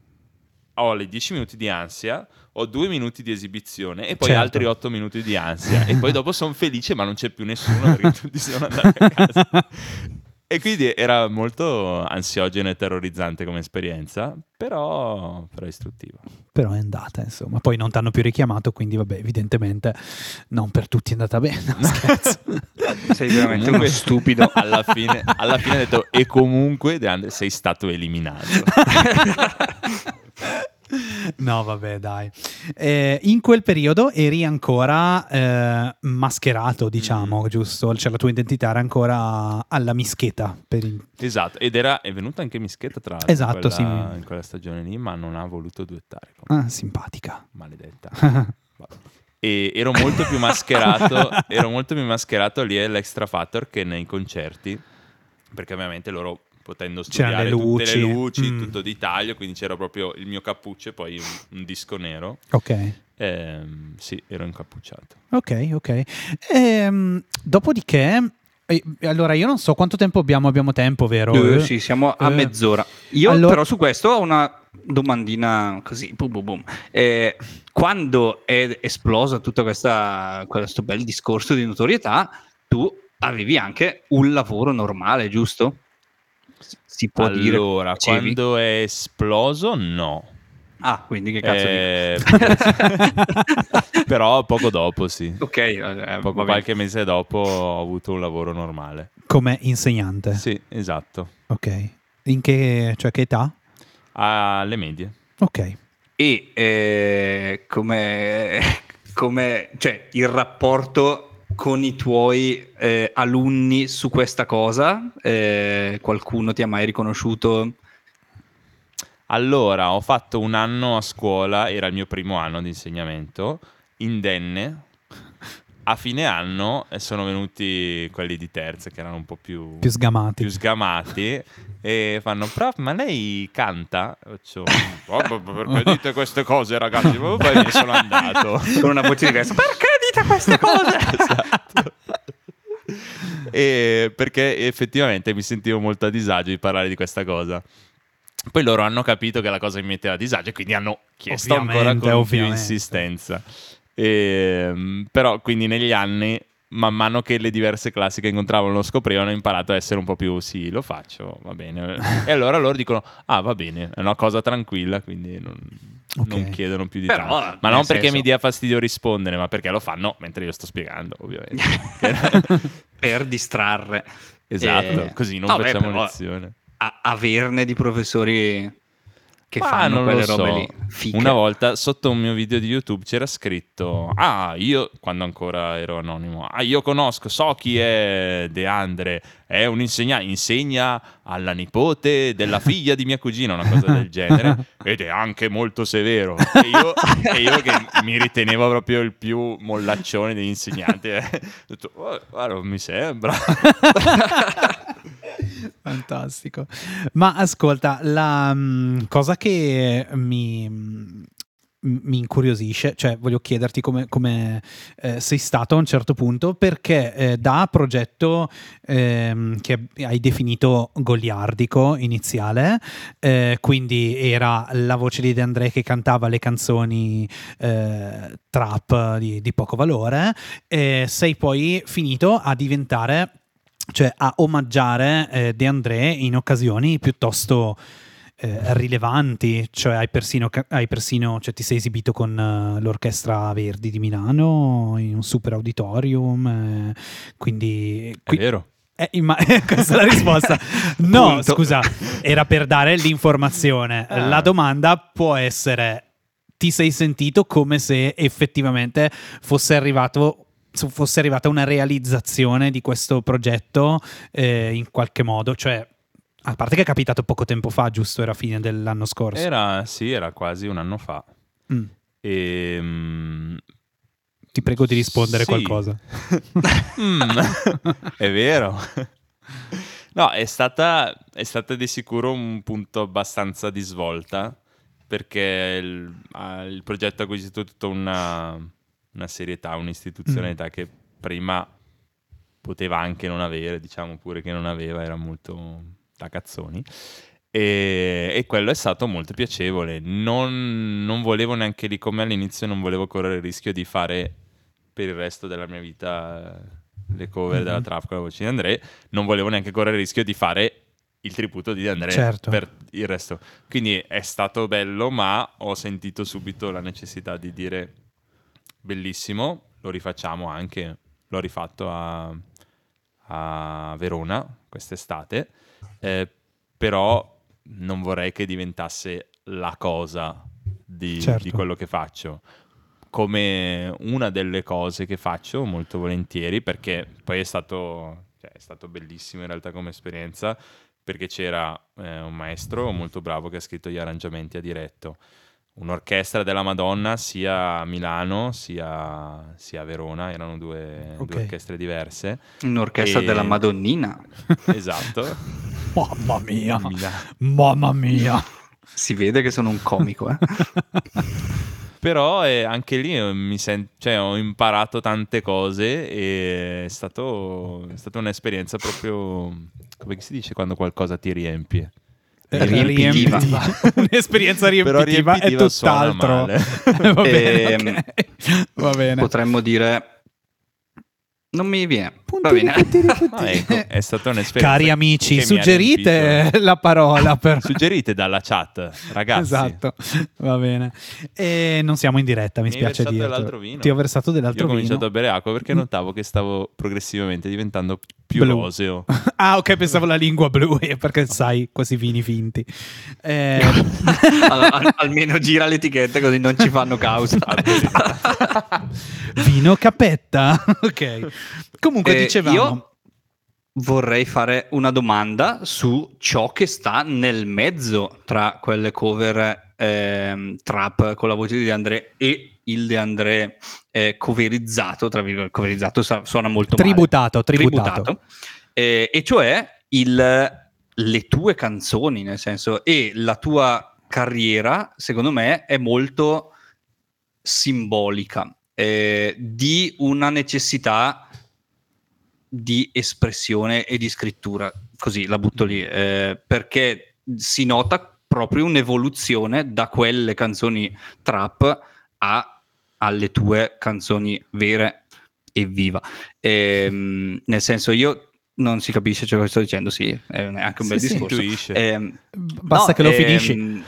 ho le dieci minuti di ansia, ho due minuti di esibizione e poi certo. altri otto minuti di ansia e poi dopo sono felice ma non c'è più nessuno perché tutti sono andati a casa. E quindi era molto ansiogena e terrorizzante come esperienza, però, però istruttiva. Però è andata, insomma. Poi non ti hanno più richiamato, quindi vabbè, evidentemente non per tutti è andata bene. No, scherzo. Sei veramente comunque uno stupido. Alla fine, alla fine ha detto, e comunque De André sei stato eliminato. No vabbè dai, eh, in quel periodo eri ancora eh, mascherato, diciamo, mm. giusto? Cioè la tua identità era ancora alla mischeta per il... Esatto, ed era, è venuta anche mischeta tra l'altro, esatto, quella, sì. in quella stagione lì, ma non ha voluto duettare comunque. Ah, simpatica. Maledetta. E ero molto più mascherato ero molto più mascherato lì all'Extra Factor che nei concerti, perché ovviamente loro... potendo studiare le luci. Tutte le luci, mm. tutto di taglio, quindi c'era proprio il mio cappuccio e poi un, un disco nero. Ok. Ehm, sì, ero incappucciato. Ok, ok. Ehm, dopodiché, eh, allora io non so quanto tempo abbiamo, abbiamo tempo, vero? Eh, sì, siamo a eh. mezz'ora. Io allora... però su questo ho una domandina così, boom, boom, boom. Eh, quando è esplosa tutto questa, questo bel discorso di notorietà, tu avevi anche un lavoro normale, giusto? Si può allora, dire, quando è esploso, no. Ah, quindi che cazzo eh, dico? Però poco dopo, sì. Ok, eh, poco, qualche mese dopo ho avuto un lavoro normale. Come insegnante? Sì, esatto. Ok. In che, cioè che età? Alle medie. Ok. E eh, come, come, cioè il rapporto con i tuoi eh, alunni su questa cosa? Eh, qualcuno ti ha mai riconosciuto? Allora, ho fatto un anno a scuola, era il mio primo anno di insegnamento, indenne. A fine anno sono venuti quelli di terza che erano un po' più... Più sgamati. Più sgamati e fanno, prof, ma lei canta? Faccio, oh, perché dite queste cose ragazzi? Poi me ne sono andato. Con una voce diversa, perché? Queste cose. Esatto. E perché effettivamente mi sentivo molto a disagio di parlare di questa cosa. Poi loro hanno capito che la cosa mi metteva a disagio e quindi hanno chiesto ovviamente, ancora con ovviamente. più insistenza. E, però quindi negli anni, man mano che le diverse classi che incontravano lo scoprivano, ho imparato a essere un po' più sì, lo faccio, va bene. E allora loro dicono, ah va bene, è una cosa tranquilla, quindi non... Okay. Non chiedono più di però, tanto. Ma non perché senso... mi dia fastidio rispondere, ma perché lo fanno mentre io sto spiegando, ovviamente. Per distrarre. Esatto, eh... così non no, facciamo beh, lezione. A- averne di professori che ma fanno quelle robe so. lì. Fiche. Una volta sotto un mio video di YouTube c'era scritto, ah io, quando ancora ero anonimo, ah io conosco, so chi è De André, è un insegnante, insegna alla nipote della figlia di mia cugina, una cosa del genere, ed è anche molto severo. E io, e io che mi ritenevo proprio il più mollaccione degli insegnanti, eh, ho detto, oh, guarda, non mi sembra. Fantastico. Ma ascolta, la mh, cosa che mi, mh, mi incuriosisce, cioè voglio chiederti come, come eh, sei stato a un certo punto, perché eh, da progetto eh, che hai definito goliardico iniziale, eh, quindi era la voce di De André che cantava le canzoni eh, trap di, di poco valore, eh, sei poi finito a diventare... cioè a omaggiare eh, De André in occasioni piuttosto eh, rilevanti, cioè hai persino, hai persino cioè, ti sei esibito con uh, l'Orchestra Verdi di Milano in un super auditorium, eh, quindi... Qui- è vero. Eh, ma questa è la risposta. No, punto. Scusa, era per dare l'informazione. Ah. La domanda può essere, ti sei sentito come se effettivamente fosse arrivato... fosse arrivata una realizzazione di questo progetto eh, in qualche modo, cioè a parte che è capitato poco tempo fa, giusto? Era fine dell'anno scorso. Era sì, era quasi un anno fa. Mm. E, um, ti prego di rispondere sì. qualcosa. mm. È vero. No, è stata è stata di sicuro un punto abbastanza di svolta, perché il, il progetto ha acquisito tutta una una serietà, un'istituzionalità mm. che prima poteva anche non avere, diciamo pure che non aveva, era molto da cazzoni. E, e quello è stato molto piacevole. Non, non volevo neanche lì, come all'inizio non volevo correre il rischio di fare per il resto della mia vita le cover mm-hmm. della trap con la voce di André. Non volevo neanche correre il rischio di fare il tributo di De André, certo, per il resto. Quindi è stato bello, ma ho sentito subito la necessità di dire bellissimo, lo rifacciamo anche. L'ho rifatto a, a Verona quest'estate, eh, però non vorrei che diventasse la cosa di, certo, di quello che faccio, come una delle cose che faccio molto volentieri, perché poi è stato, cioè, è stato bellissimo in realtà come esperienza, perché c'era eh, un maestro molto bravo che ha scritto gli arrangiamenti a diretto, un'orchestra della Madonna sia a Milano sia, sia a Verona, erano due, okay. due orchestre diverse. Un'orchestra e... della Madonnina. Esatto. Mamma mia, mia, mamma mia. Si vede che sono un comico, eh? Però eh, anche lì mi sen- cioè, ho imparato tante cose e è, stato, è stata un'esperienza proprio, come si dice quando qualcosa ti riempie? Eh, riempitiva. riempitiva. Un'esperienza riempitiva, però riempitiva è tutt'altro. Va bene, eh, okay. Va bene. Potremmo dire... Non mi viene. Va bene. Ah, ecco, è stata un'esperienza. Cari amici, suggerite la parola per... Suggerite dalla chat, ragazzi. Esatto. Va bene. E non siamo in diretta, mi, mi spiace dire. Ti ho versato dell'altro vino. Io ho cominciato vino. a bere acqua perché notavo che stavo progressivamente diventando più blu. Roseo. Ah, ok, pensavo la lingua blu, perché sai, quasi vini finti. Eh... Allora, almeno gira l'etichetta così non ci fanno causa. Vino capetta. Ok. Comunque eh, dicevamo, io vorrei fare una domanda su ciò che sta nel mezzo tra quelle cover eh, trap con la voce di De André e il De André eh, coverizzato, tra virgolette, coverizzato suona molto tributato, male. Tributato, tributato. Eh, e cioè il, le tue canzoni, nel senso, e la tua carriera, secondo me, è molto simbolica. Eh, di una necessità di espressione e di scrittura, così la butto lì, eh, perché si nota proprio un'evoluzione da quelle canzoni trap a, alle tue canzoni vere e viva, eh, nel senso, io non si capisce ciò che sto dicendo, sì, è anche un bel sì, discorso sì, eh, basta no, che lo ehm, finisci.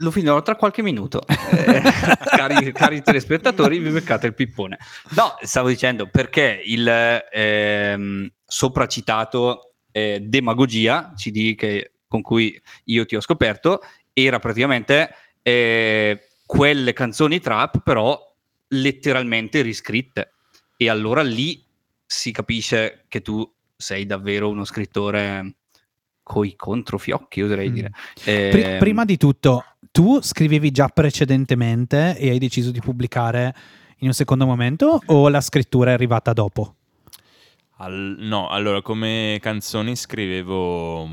Lo finirò tra qualche minuto. Eh, cari, cari telespettatori, vi beccate il pippone. No, stavo dicendo, perché il ehm, sopracitato eh, Demagogia, C D che, con cui io ti ho scoperto, era praticamente eh, quelle canzoni trap, però letteralmente riscritte. E allora lì si capisce che tu sei davvero uno scrittore coi controfiocchi, oserei mm. dire. Eh, Pr- prima di tutto, tu scrivevi già precedentemente e hai deciso di pubblicare in un secondo momento, o la scrittura è arrivata dopo? Al, no, allora, come canzoni scrivevo,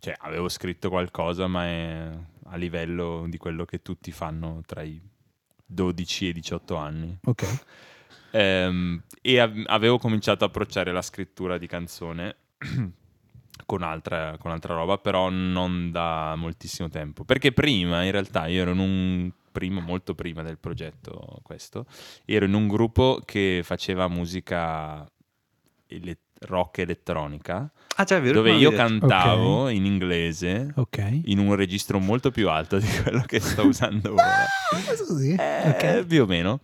cioè avevo scritto qualcosa, ma è a livello di quello che tutti fanno tra i dodici e i diciotto anni. Ok. Ehm, e av- avevo cominciato a approcciare la scrittura di canzone con altra, con altra roba, però non da moltissimo tempo, perché prima in realtà io ero in un primo, molto prima del progetto questo, ero in un gruppo che faceva musica ele- rock elettronica, ah, cioè, vero, dove io cantavo okay. in inglese okay. in un registro molto più alto di quello che sto usando ora, eh, okay. più o meno,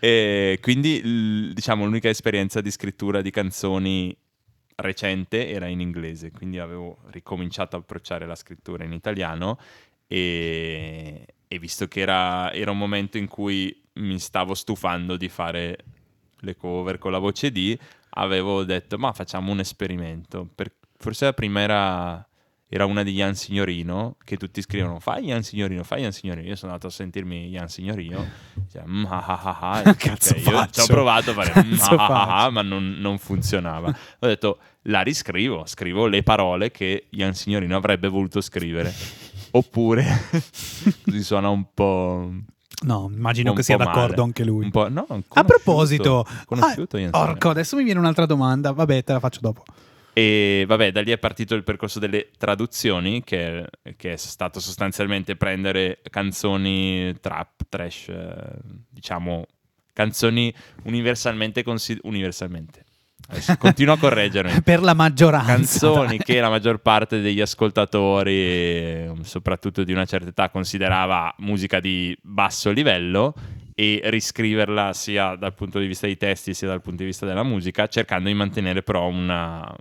e quindi diciamo l'unica esperienza di scrittura di canzoni recente era in inglese, quindi avevo ricominciato a approcciare la scrittura in italiano e, e visto che era, era un momento in cui mi stavo stufando di fare le cover con la voce di, avevo detto ma facciamo un esperimento, per, forse la prima era, era una di Ian Signorino, che tutti scrivono fai Ian Signorino, fai Ian Signorino, io sono andato a sentirmi Ian Signorino, cioè, ah ah ah, ah. Cazzo okay, io ci ho provato a fare ah ah, ma non, non funzionava, ho detto la riscrivo, scrivo le parole che Ian Signorino avrebbe voluto scrivere, oppure si suona un po'... No, immagino che sia d'accordo male. Anche lui un no, a proposito, conosciuto, ah, orco, adesso mi viene un'altra domanda, vabbè te la faccio dopo. E vabbè, da lì è partito il percorso delle traduzioni, che, che è stato sostanzialmente prendere canzoni trap, trash, diciamo canzoni universalmente consid- universalmente. Adesso continuo a correggermi. Per la maggioranza. Canzoni dai. Che la maggior parte degli ascoltatori, soprattutto di una certa età, considerava musica di basso livello, e riscriverla sia dal punto di vista dei testi sia dal punto di vista della musica, cercando di mantenere però una,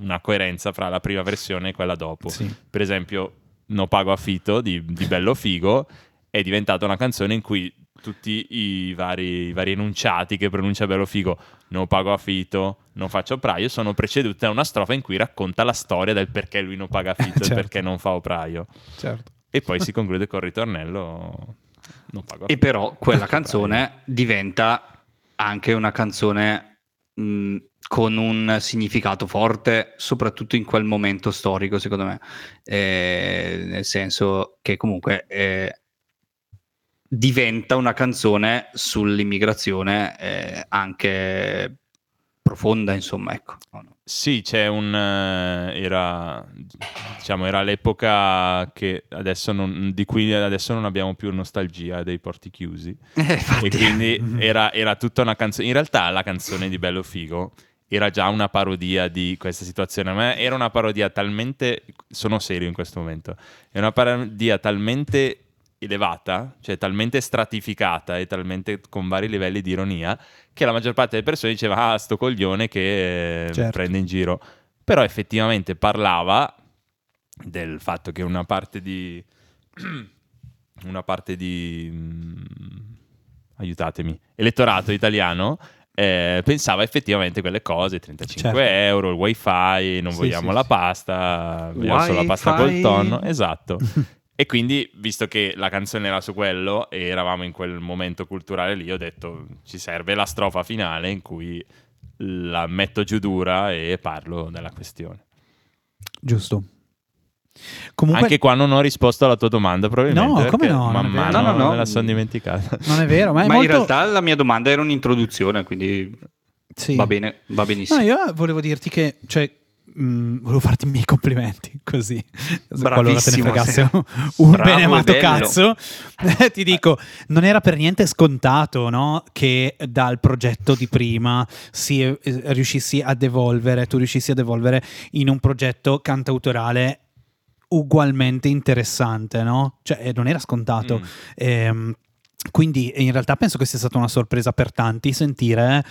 una coerenza fra la prima versione e quella dopo. Sì. Per esempio, No Pago Affitto di, di Bello Figo è diventata una canzone in cui tutti i vari, i vari enunciati che pronuncia Bello Figo, non pago affitto, non faccio operaio, sono preceduti da una strofa in cui racconta la storia del perché lui non paga affitto, certo, e perché non fa operaio. Certo. E poi si conclude col ritornello non pago affitto. E però quella canzone diventa anche una canzone mh, con un significato forte, soprattutto in quel momento storico, secondo me. Eh, nel senso che comunque... Eh, diventa una canzone sull'immigrazione eh, anche profonda, insomma, ecco. Sì, c'è un... era diciamo era l'epoca che adesso non, di cui adesso non abbiamo più nostalgia dei porti chiusi, eh, e quindi era, era tutta una canzone... In realtà la canzone di Bello Figo era già una parodia di questa situazione, ma era una parodia talmente... Sono serio in questo momento. È una parodia talmente... elevata, cioè talmente stratificata e talmente con vari livelli di ironia, che la maggior parte delle persone diceva ah, sto coglione che certo. prende in giro. Però effettivamente parlava del fatto che una parte di una parte di mh, aiutatemi, elettorato italiano eh, pensava effettivamente quelle cose, trentacinque certo. euro, il wifi, non sì, vogliamo sì, la sì. pasta, vogliamo wifi. Solo la pasta col tonno, esatto. E quindi, visto che la canzone era su quello e eravamo in quel momento culturale lì, ho detto ci serve la strofa finale in cui la metto giù dura e parlo della questione. Giusto. Comunque... Anche qua non ho risposto alla tua domanda, probabilmente. No, come no? Man mano no, no, no. Me la sono dimenticata. Non è vero, ma, è ma molto... in realtà la mia domanda era un'introduzione, quindi sì. va bene, va benissimo. No, io volevo dirti che... Cioè... Mm, volevo farti i miei complimenti, così qualora te ne fregasse un bene amato cazzo. Ti dico, non era per niente scontato, no? Che dal progetto di prima si eh, riuscissi ad evolvere, tu riuscissi ad evolvere in un progetto cantautorale ugualmente interessante, no? Cioè non era scontato. Mm. Ehm, quindi in realtà penso che sia stata una sorpresa per tanti sentire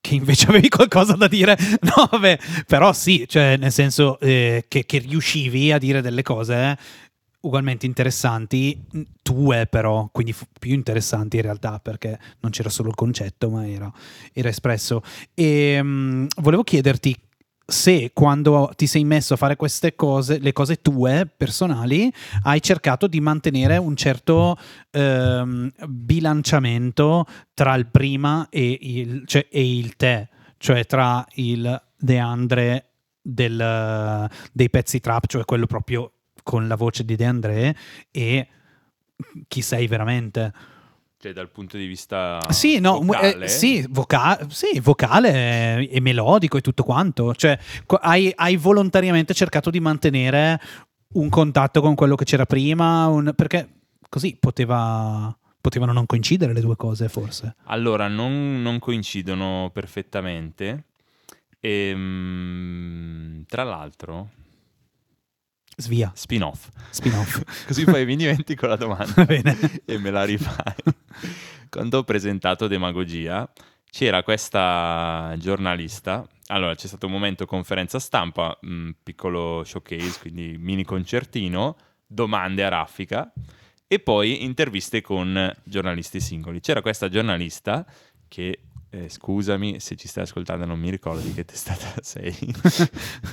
che invece avevi qualcosa da dire. No vabbè, però sì, cioè nel senso eh, che, che riuscivi a dire delle cose ugualmente interessanti, tue però, quindi f- più interessanti in realtà, perché non c'era solo il concetto, ma era, era espresso. E mh, volevo chiederti se quando ti sei messo a fare queste cose, le cose tue, personali, hai cercato di mantenere un certo ehm, bilanciamento tra il prima e il, cioè, e il te, cioè tra il De André del, dei pezzi trap, cioè quello proprio con la voce di De André, e chi sei veramente. Cioè dal punto di vista sì, no, vocale? Eh, sì, voca- sì, vocale e melodico e tutto quanto. Cioè hai, hai volontariamente cercato di mantenere un contatto con quello che c'era prima, un... perché così poteva, potevano non coincidere le due cose forse. Allora, non, non coincidono perfettamente. E, tra l'altro... Svia. Spin-off. Spin-off. Così poi mi dimentico la domanda bene. E me la rifai. Quando ho presentato Demagogia c'era questa giornalista. Allora c'è stato un momento conferenza stampa, mh, piccolo showcase, quindi mini concertino, domande a raffica e poi interviste con giornalisti singoli. C'era questa giornalista che... Eh, scusami se ci stai ascoltando, non mi ricordo di che testata sei.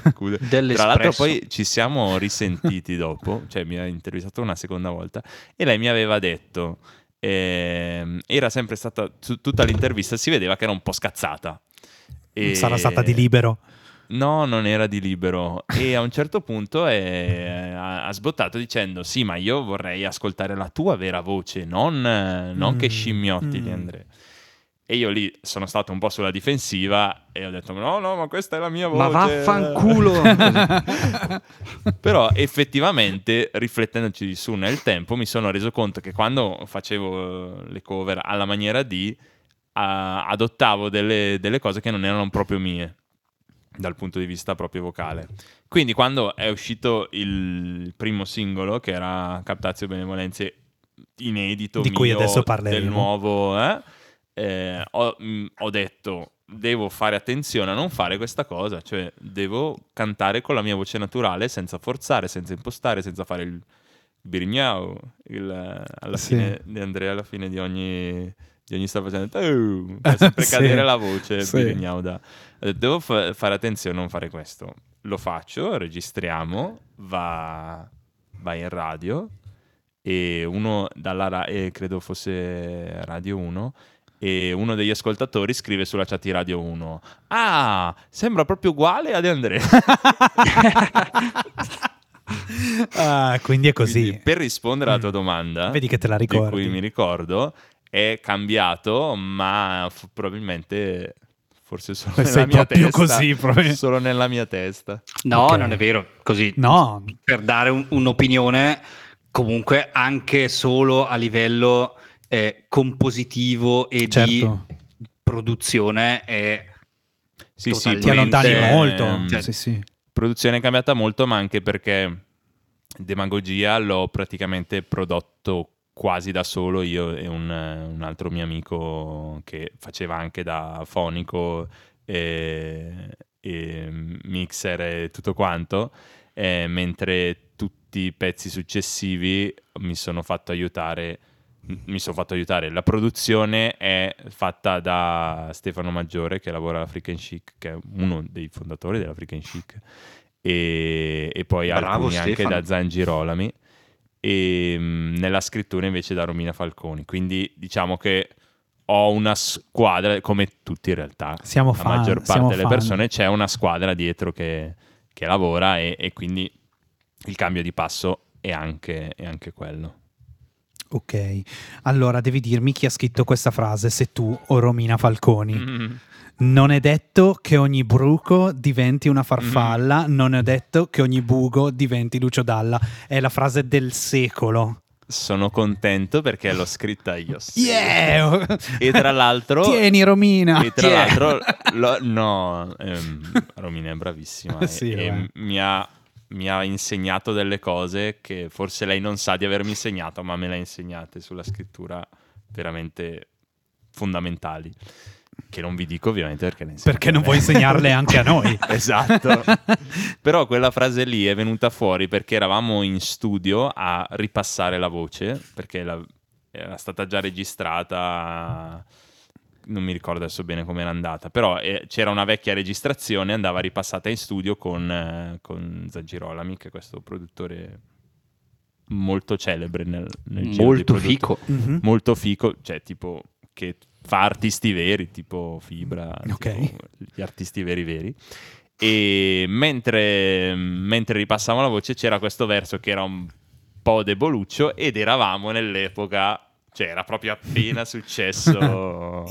Tra l'altro poi ci siamo risentiti dopo, cioè mi ha intervistato una seconda volta e lei mi aveva detto eh, era sempre stata t- tutta l'intervista si vedeva che era un po' scazzata e... Sarà stata di Libero? No, non era di Libero. E a un certo punto è... ha sbottato dicendo sì, ma io vorrei ascoltare la tua vera voce, non, non mm. che scimmiotti mm. di Andrea. E io lì sono stato un po' sulla difensiva e ho detto no, no, ma questa è la mia voce. Ma vaffanculo! Però effettivamente, riflettendoci su nel tempo, mi sono reso conto che quando facevo le cover alla maniera di, a, adottavo delle, delle cose che non erano proprio mie, dal punto di vista proprio vocale. Quindi quando è uscito il primo singolo, che era Captatio Benevolentiae, inedito, di cui mio, adesso parleremo, del nuovo... Eh? Eh, ho, mh, ho detto devo fare attenzione a non fare questa cosa, cioè devo cantare con la mia voce naturale, senza forzare, senza impostare, senza fare il birignau il, alla sì. fine De André alla fine di ogni di ogni sta facendo uh, fa sempre sì. cadere la voce sì. birignau da. Devo fa- fare attenzione a non fare questo, lo faccio, registriamo, va, va in radio e uno dalla ra- eh, credo fosse Radio uno, e uno degli ascoltatori scrive sulla chat di Radio uno: ah, sembra proprio uguale a De André. Ah, quindi è così. Quindi, per rispondere alla tua domanda, vedi che te la ricordi, di cui mi ricordo, è cambiato, ma f- probabilmente forse solo Sei nella mia testa così, solo nella mia testa. No, okay. Non è vero, così no. Per dare un, un'opinione, comunque anche solo a livello Eh, compositivo e certo. di produzione è sì, sì, ti allontani molto. Ehm, cioè, sì, sì. Produzione è cambiata molto, ma anche perché Demagogia l'ho praticamente prodotto quasi da solo io e un, un altro mio amico che faceva anche da fonico e, e mixer e tutto quanto, eh, mentre tutti i pezzi successivi mi sono fatto aiutare. Mi sono fatto aiutare. La produzione è fatta da Stefano Maggiore, che lavora all'African Chic, che è uno dei fondatori dell'African Chic, e, e poi Bravo alcuni Stefano. Anche da Zangirolami, e mh, nella scrittura invece da Romina Falconi. Quindi diciamo che ho una squadra, come tutti in realtà, siamo la fan, maggior parte delle fan. persone, c'è una squadra dietro che, che lavora, e, e quindi il cambio di passo è anche, è anche quello. Ok, allora devi dirmi chi ha scritto questa frase, se tu o Romina Falconi. Mm-hmm. Non è detto che ogni bruco diventi una farfalla, mm-hmm. non è detto che ogni bugo diventi Lucio Dalla. È la frase del secolo. Sono contento perché l'ho scritta io. Yeah! E tra l'altro... Tieni Romina! E tra yeah. l'altro... Lo, no, ehm, Romina è bravissima. Sì, e, e mi ha... mi ha insegnato delle cose che forse lei non sa di avermi insegnato, ma me le ha insegnate sulla scrittura veramente fondamentali, che non vi dico ovviamente perché le insegno perché non vuoi insegnarle anche a noi. Esatto. Però quella frase lì è venuta fuori perché eravamo in studio a ripassare la voce, perché la, era stata già registrata, non mi ricordo adesso bene come era andata, però eh, c'era una vecchia registrazione, andava ripassata in studio con, eh, con Zangirolami, che è questo produttore molto celebre nel, nel molto fico mm-hmm. molto fico, cioè tipo che fa artisti veri, tipo Fibra, okay. tipo gli artisti veri veri. E mentre, mentre ripassavamo la voce c'era questo verso che era un po' deboluccio, ed eravamo nell'epoca, cioè era proprio appena successo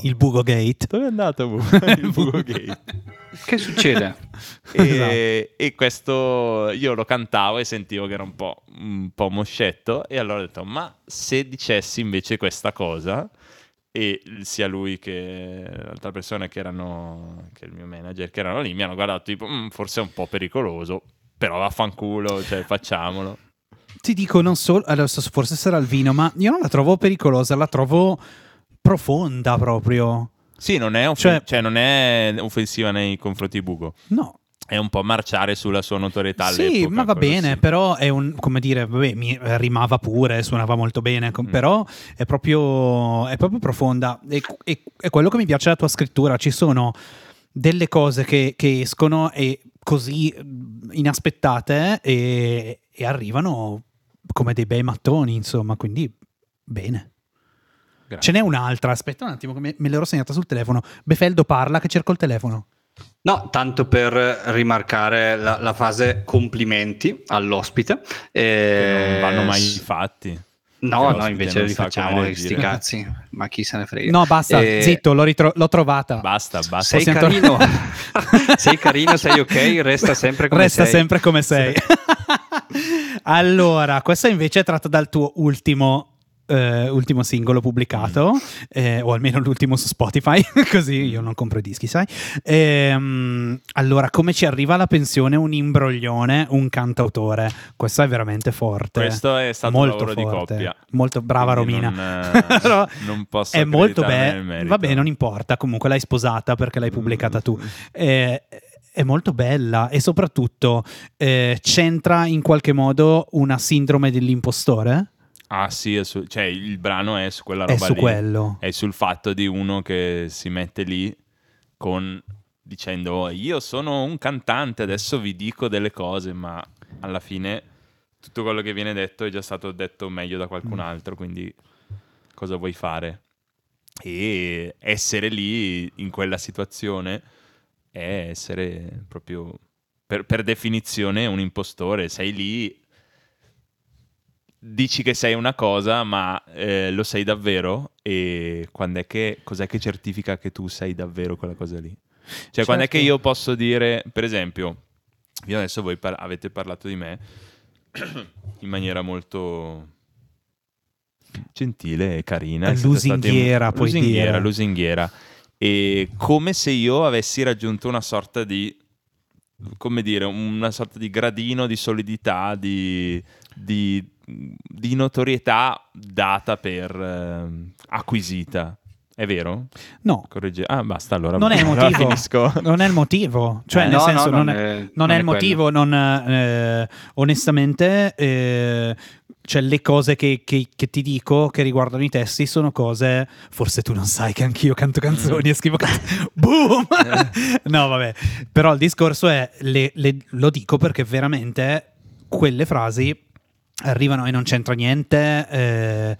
il Bugo Gate. Dove è andato Bugo? Il Bugo Gate? Che succede? E, no. e questo io lo cantavo e sentivo che era un po', un po' moscetto, e allora ho detto ma se dicessi invece questa cosa, e sia lui che l'altra persona che erano, che il mio manager, che erano lì, mi hanno guardato tipo forse è un po' pericoloso, però vaffanculo, cioè facciamolo. Ti dico, non solo, adesso forse sarà il vino, ma io non la trovo pericolosa, la trovo profonda proprio. Sì, non è, off- cioè, cioè non è offensiva nei confronti di Bugo. No. È un po' marciare sulla sua notorietà all'epoca. Sì, ma va bene, sì. Però è un, come dire, vabbè, mi rimava pure, suonava molto bene, com- mm. però è proprio, è proprio profonda. E, e, è quello che mi piace della tua scrittura, ci sono delle cose che, che escono e così inaspettate e, e arrivano come dei bei mattoni, insomma, quindi bene. Grazie. Ce n'è un'altra, aspetta un attimo, me, me l'ero segnata sul telefono. Befeldo parla che cerco il telefono. No, tanto per rimarcare la, la fase complimenti all'ospite. Eh, non vanno mai fatti. No, no, invece li facciamo questi cazzi, ma chi se ne frega. No, basta, eh, zitto, l'ho, ritro- l'ho trovata. Basta, basta. Sei carino, sei carino, sei ok, resta sempre come resta sei. Resta sempre come sei. Allora, questa invece è tratta dal tuo ultimo... Uh, ultimo singolo pubblicato, mm. eh, o almeno l'ultimo su Spotify, così io non compro i dischi, sai. Ehm, allora, come ci arriva la pensione? Un imbroglione, un cantautore. Questo è veramente forte. Questo è stato molto un lavoro forte. Di coppia. Molto brava. Quindi Romina. Non, Però non posso. È molto bella. Vabbè, non importa. Comunque l'hai sposata perché l'hai pubblicata mm. tu. Eh, È molto bella e soprattutto eh, c'entra in qualche modo una sindrome dell'impostore. Ah sì, su, cioè il brano è su quella roba lì. È su lì. Quello. È sul fatto di uno che si mette lì con dicendo io sono un cantante, adesso vi dico delle cose, ma alla fine tutto quello che viene detto è già stato detto meglio da qualcun altro, quindi cosa vuoi fare? E essere lì in quella situazione è essere proprio per, per definizione un impostore, sei lì... Dici che sei una cosa, ma eh, lo sei davvero? E quando è che, cos'è che certifica che tu sei davvero quella cosa lì? Cioè, certo. Quando è che io posso dire, per esempio, io adesso voi par- avete parlato di me in maniera molto gentile e carina. Lusinghiera, state... puoi lusinghiera, dire. Lusinghiera. E come se io avessi raggiunto una sorta di, come dire, una sorta di gradino di solidità, di... di di notorietà data per eh, acquisita. È vero? No. Corregge. Ah, basta, allora. Non è il motivo. Allora non è il motivo. Cioè, eh, nel no, senso, no, non, non, è, non, è, non è il motivo. Non, eh, onestamente, eh, cioè, le cose che, che, che ti dico che riguardano i testi sono cose... Forse tu non sai che anch'io canto canzoni mm. e scrivo canzoni. Boom! No, vabbè. Però il discorso è... Le, le, lo dico perché veramente quelle frasi... arrivano e non c'entra niente, eh,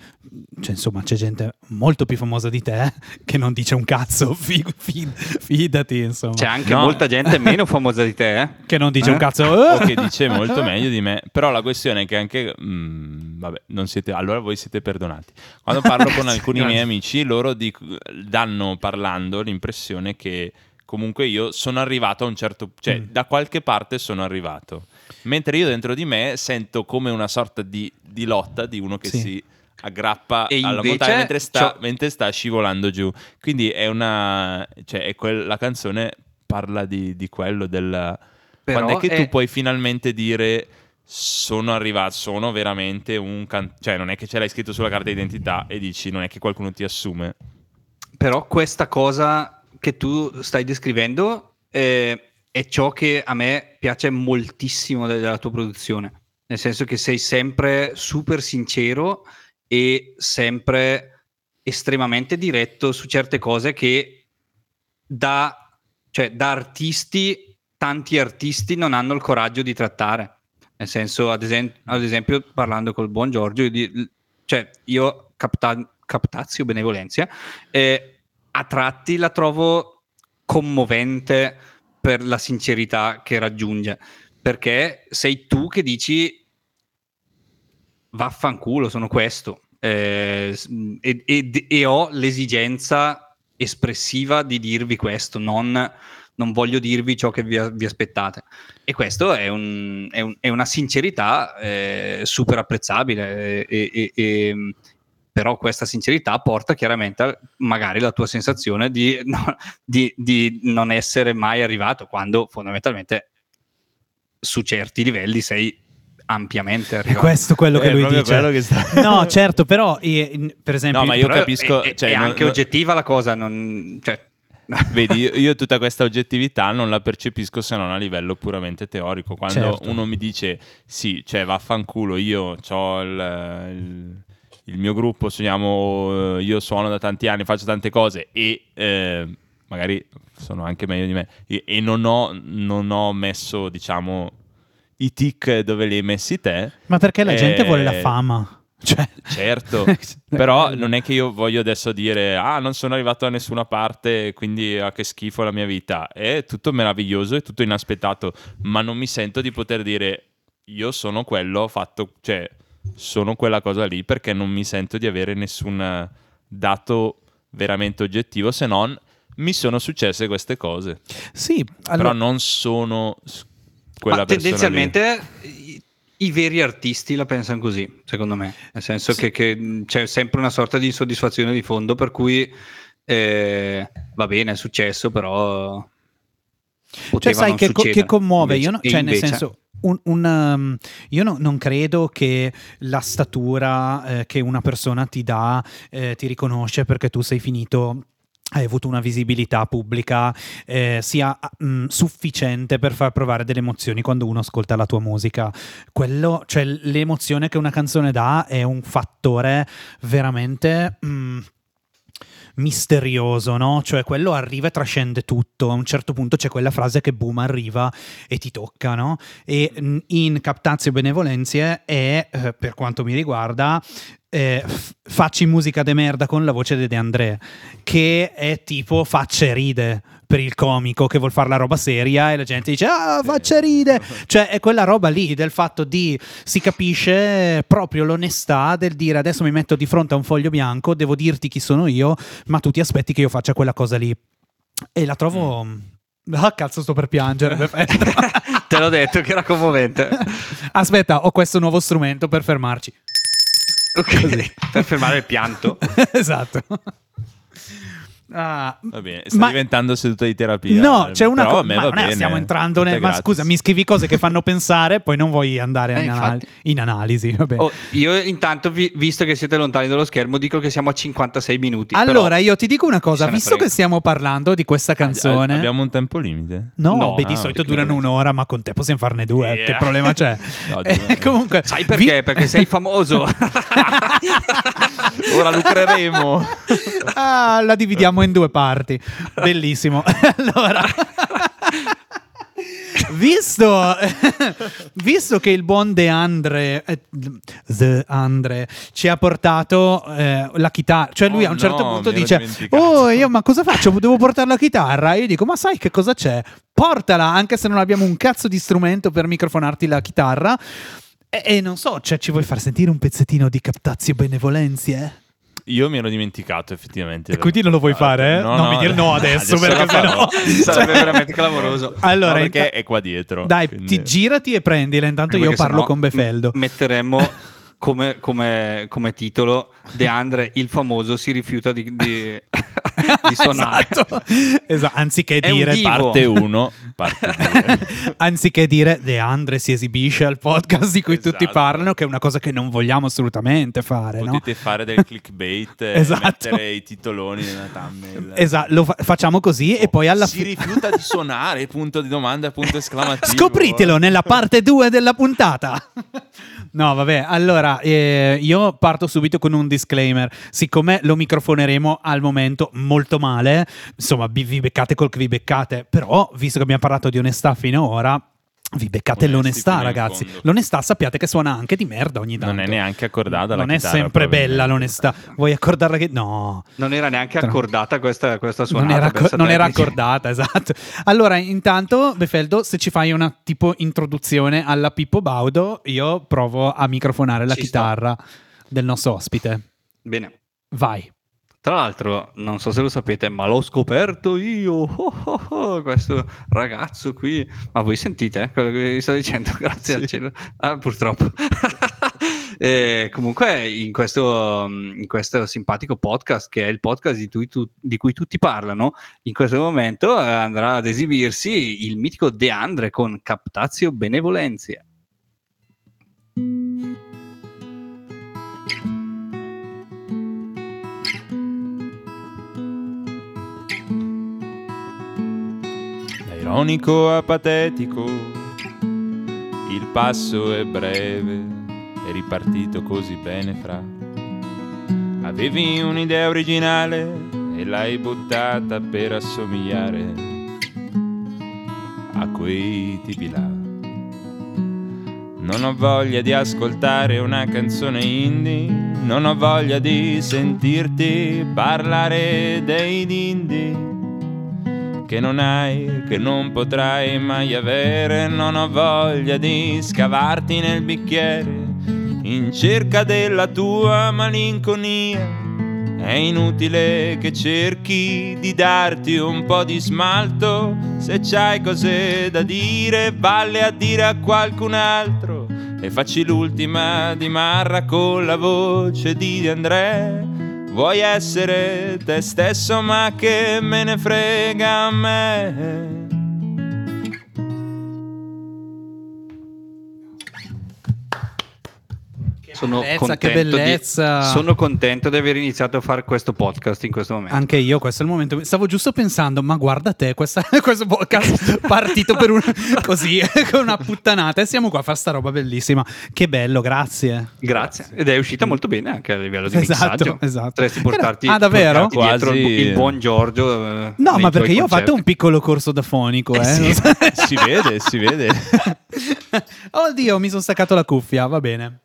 cioè, insomma c'è gente molto più famosa di te che non dice un cazzo, fig- fid- fidati insomma. C'è anche no. molta gente meno famosa di te eh? che non dice eh? un cazzo o che dice molto meglio di me, però la questione è che anche mh, vabbè, non siete, allora voi siete perdonati. Quando parlo con alcuni miei amici loro dic- danno parlando l'impressione che comunque io sono arrivato a un certo... cioè mm. da qualche parte sono arrivato. Mentre io dentro di me sento come una sorta di, di lotta di uno che sì. si aggrappa e alla montagna mentre sta, mentre sta scivolando giù. Quindi è una... cioè è quel, la canzone parla di, di quello, del... Però quando è che è... tu puoi finalmente dire sono arrivato, sono veramente un... Can... cioè non è che ce l'hai scritto sulla carta d'identità e dici non è che qualcuno ti assume. Però questa cosa che tu stai descrivendo... Eh... è ciò che a me piace moltissimo della tua produzione, nel senso che sei sempre super sincero e sempre estremamente diretto su certe cose che da, cioè, da artisti, tanti artisti non hanno il coraggio di trattare. Nel senso, ad esempio, ad esempio parlando col buon Giorgio, io, di, cioè, io capta, Captatio Benevolentiae, eh, a tratti la trovo commovente per la sincerità che raggiunge, perché sei tu che dici vaffanculo, sono questo eh, e, e, e ho l'esigenza espressiva di dirvi questo, non, non voglio dirvi ciò che vi, vi aspettate, e questo è, un, è, un, è una sincerità eh, super apprezzabile e, e, e però questa sincerità porta chiaramente a, magari la tua sensazione di, no, di, di non essere mai arrivato, quando fondamentalmente su certi livelli sei ampiamente arrivato. È questo quello che eh, lui dice. Quello che sta... No, certo, però eh, per esempio... No, ma io capisco... È, cioè, è anche non, oggettiva la cosa, non... Cioè... Vedi, io, io tutta questa oggettività non la percepisco se non a livello puramente teorico. Quando certo. uno mi dice, sì, cioè vaffanculo, io c'ho il... il... il mio gruppo, suoniamo, io suono da tanti anni, faccio tante cose e eh, magari sono anche meglio di me e, e non, ho, non ho messo, diciamo, i tic dove li hai messi te. Ma perché la e... gente vuole la fama. Cioè... Certo, però non è che io voglio adesso dire ah non sono arrivato da nessuna parte, quindi ah, che schifo la mia vita. È tutto meraviglioso, è tutto inaspettato, ma non mi sento di poter dire io sono quello, ho fatto... cioè sono quella cosa lì perché non mi sento di avere nessun dato veramente oggettivo, se non mi sono successe queste cose. Sì, allora... però non sono quella ma persona tendenzialmente lì. I veri artisti la pensano così, secondo me, nel senso sì. che, che c'è sempre una sorta di insoddisfazione di fondo per cui eh, va bene, è successo, però cioè sai che, co- che commuove invece, io no, cioè invece... nel senso Un, un, um, io no, non credo che la statura eh, che una persona ti dà eh, ti riconosce perché tu sei finito, hai avuto una visibilità pubblica eh, sia mh, sufficiente per far provare delle emozioni quando uno ascolta la tua musica. Quello, cioè l'emozione che una canzone dà è un fattore veramente... Mh, misterioso, no? Cioè quello arriva e trascende tutto. A un certo punto c'è quella frase che boom, arriva e ti tocca, no? E in Captatio Benevolentiae è, eh, per quanto mi riguarda, eh, facci musica de merda con la voce di De André, che è tipo facce ride per il comico che vuol fare la roba seria e la gente dice ah, facce ride, cioè è quella roba lì del fatto di, si capisce proprio l'onestà del dire adesso mi metto di fronte a un foglio bianco, devo dirti chi sono io, ma tu ti aspetti che io faccia quella cosa lì, e la trovo ah cazzo sto per piangere perfetto. Te l'ho detto che era commovente. Aspetta, ho questo nuovo strumento per fermarci. Okay. Così. Per fermare il pianto. Esatto. Ah, va bene, sta ma... diventando seduta di terapia. No, c'è una cosa, ma non è, stiamo entrando nel... Ma scusa, mi scrivi cose che fanno pensare, poi non vuoi andare eh, in, anal- in analisi. Vabbè. Oh, io intanto, vi, visto che siete lontani dallo schermo, dico che siamo a cinquantasei minuti. Allora, io ti dico una cosa, visto che stiamo parlando di questa canzone... A- abbiamo un tempo limite? No, no beh, ah, di solito durano credo. un'ora, ma con te possiamo farne due, yeah. Che problema c'è? No, eh, comunque, sai perché? Vi... Perché sei famoso. Ora lucreremo. Ah, la dividiamo in due parti, bellissimo. Allora, visto, visto che il buon De André, De André ci ha portato eh, la chitarra, cioè lui oh a un certo no, punto dice oh io ma cosa faccio, devo portare la chitarra, e io dico ma sai che cosa c'è, portala anche se non abbiamo un cazzo di strumento per microfonarti la chitarra, e, e non so, cioè ci vuoi far sentire un pezzettino di Captatio Benevolentiae? Io mi ero dimenticato effettivamente. E quindi non lo vuoi fare? Eh? No, non no, mi dire no adesso, adesso perché sennò sarebbe cioè... veramente clamoroso. Allora, no, perché inta... è qua dietro. Dai, quindi... ti girati e prendila. Intanto perché io parlo con Befeldo. M- metteremmo come, come, come titolo De André il famoso si rifiuta di, di, di suonare. Esatto. Esatto. Anziché è dire un parte uno, anziché dire De André si esibisce al podcast di cui esatto. tutti parlano, che è una cosa che non vogliamo assolutamente fare. Potete no? fare del clickbait, esatto. mettere i titoloni nella thumbnail. Esatto, lo fa- facciamo così oh, e poi alla fine si rifiuta di suonare, punto di domanda, punto esclamativo. Scopritelo nella parte due della puntata. No, vabbè, allora eh, io parto subito con un disclaimer, siccome lo microfoneremo al momento molto male, insomma vi beccate col che vi beccate, però visto che abbiamo parlato di onestà fino ora, vi beccate onesti, l'onestà ragazzi, l'onestà sappiate che suona anche di merda ogni tanto, non è neanche accordata la non chitarra, è sempre bella l'onestà, vuoi accordarla che no non era neanche accordata questa, questa suonata non era, co- non era accordata esatto. Allora intanto Befeldo se ci fai una tipo introduzione alla Pippo Baudo, io provo a microfonare la ci chitarra sto. del nostro ospite. Bene, vai. Tra l'altro non so se lo sapete, ma l'ho scoperto io, oh, oh, oh, questo ragazzo qui, ma voi sentite eh, quello che vi sto dicendo, grazie sì. al cielo, ah, purtroppo. E comunque in questo, in questo simpatico podcast che è il podcast di cui, tu, di cui tutti parlano, in questo momento andrà ad esibirsi il mitico De André con Captatio Benevolentiae. Ironico a patetico, il passo è breve, è ripartito così bene fra. Avevi un'idea originale e l'hai buttata per assomigliare a quei tipi là. Non ho voglia di ascoltare una canzone indie, non ho voglia di sentirti parlare dei dindi che non hai, che non potrai mai avere, non ho voglia di scavarti nel bicchiere in cerca della tua malinconia. È inutile che cerchi di darti un po' di smalto, se c'hai cose da dire valle a dire a qualcun altro. E facci l'ultima di Marra con la voce di De André. Vuoi essere te stesso, ma che me ne frega a me. Sono bellezza, contento, che bellezza. Di, sono contento di aver iniziato a fare questo podcast in questo momento. Anche io, questo è il momento. Stavo giusto pensando, ma guarda te, questa, questo podcast partito per una, così, con una puttanata. E siamo qua a fare sta roba bellissima. Che bello, grazie. Grazie. Ed è uscita molto bene anche a livello di esatto, mixaggio. Esatto. Potresti portarti, ah, davvero? portarti dietro quasi... il buon Giorgio. Eh, no, ma perché io concerti. Ho fatto un piccolo corso da fonico. Eh, eh. Sì. si vede, si vede. Oddio, mi sono staccato la cuffia, va bene.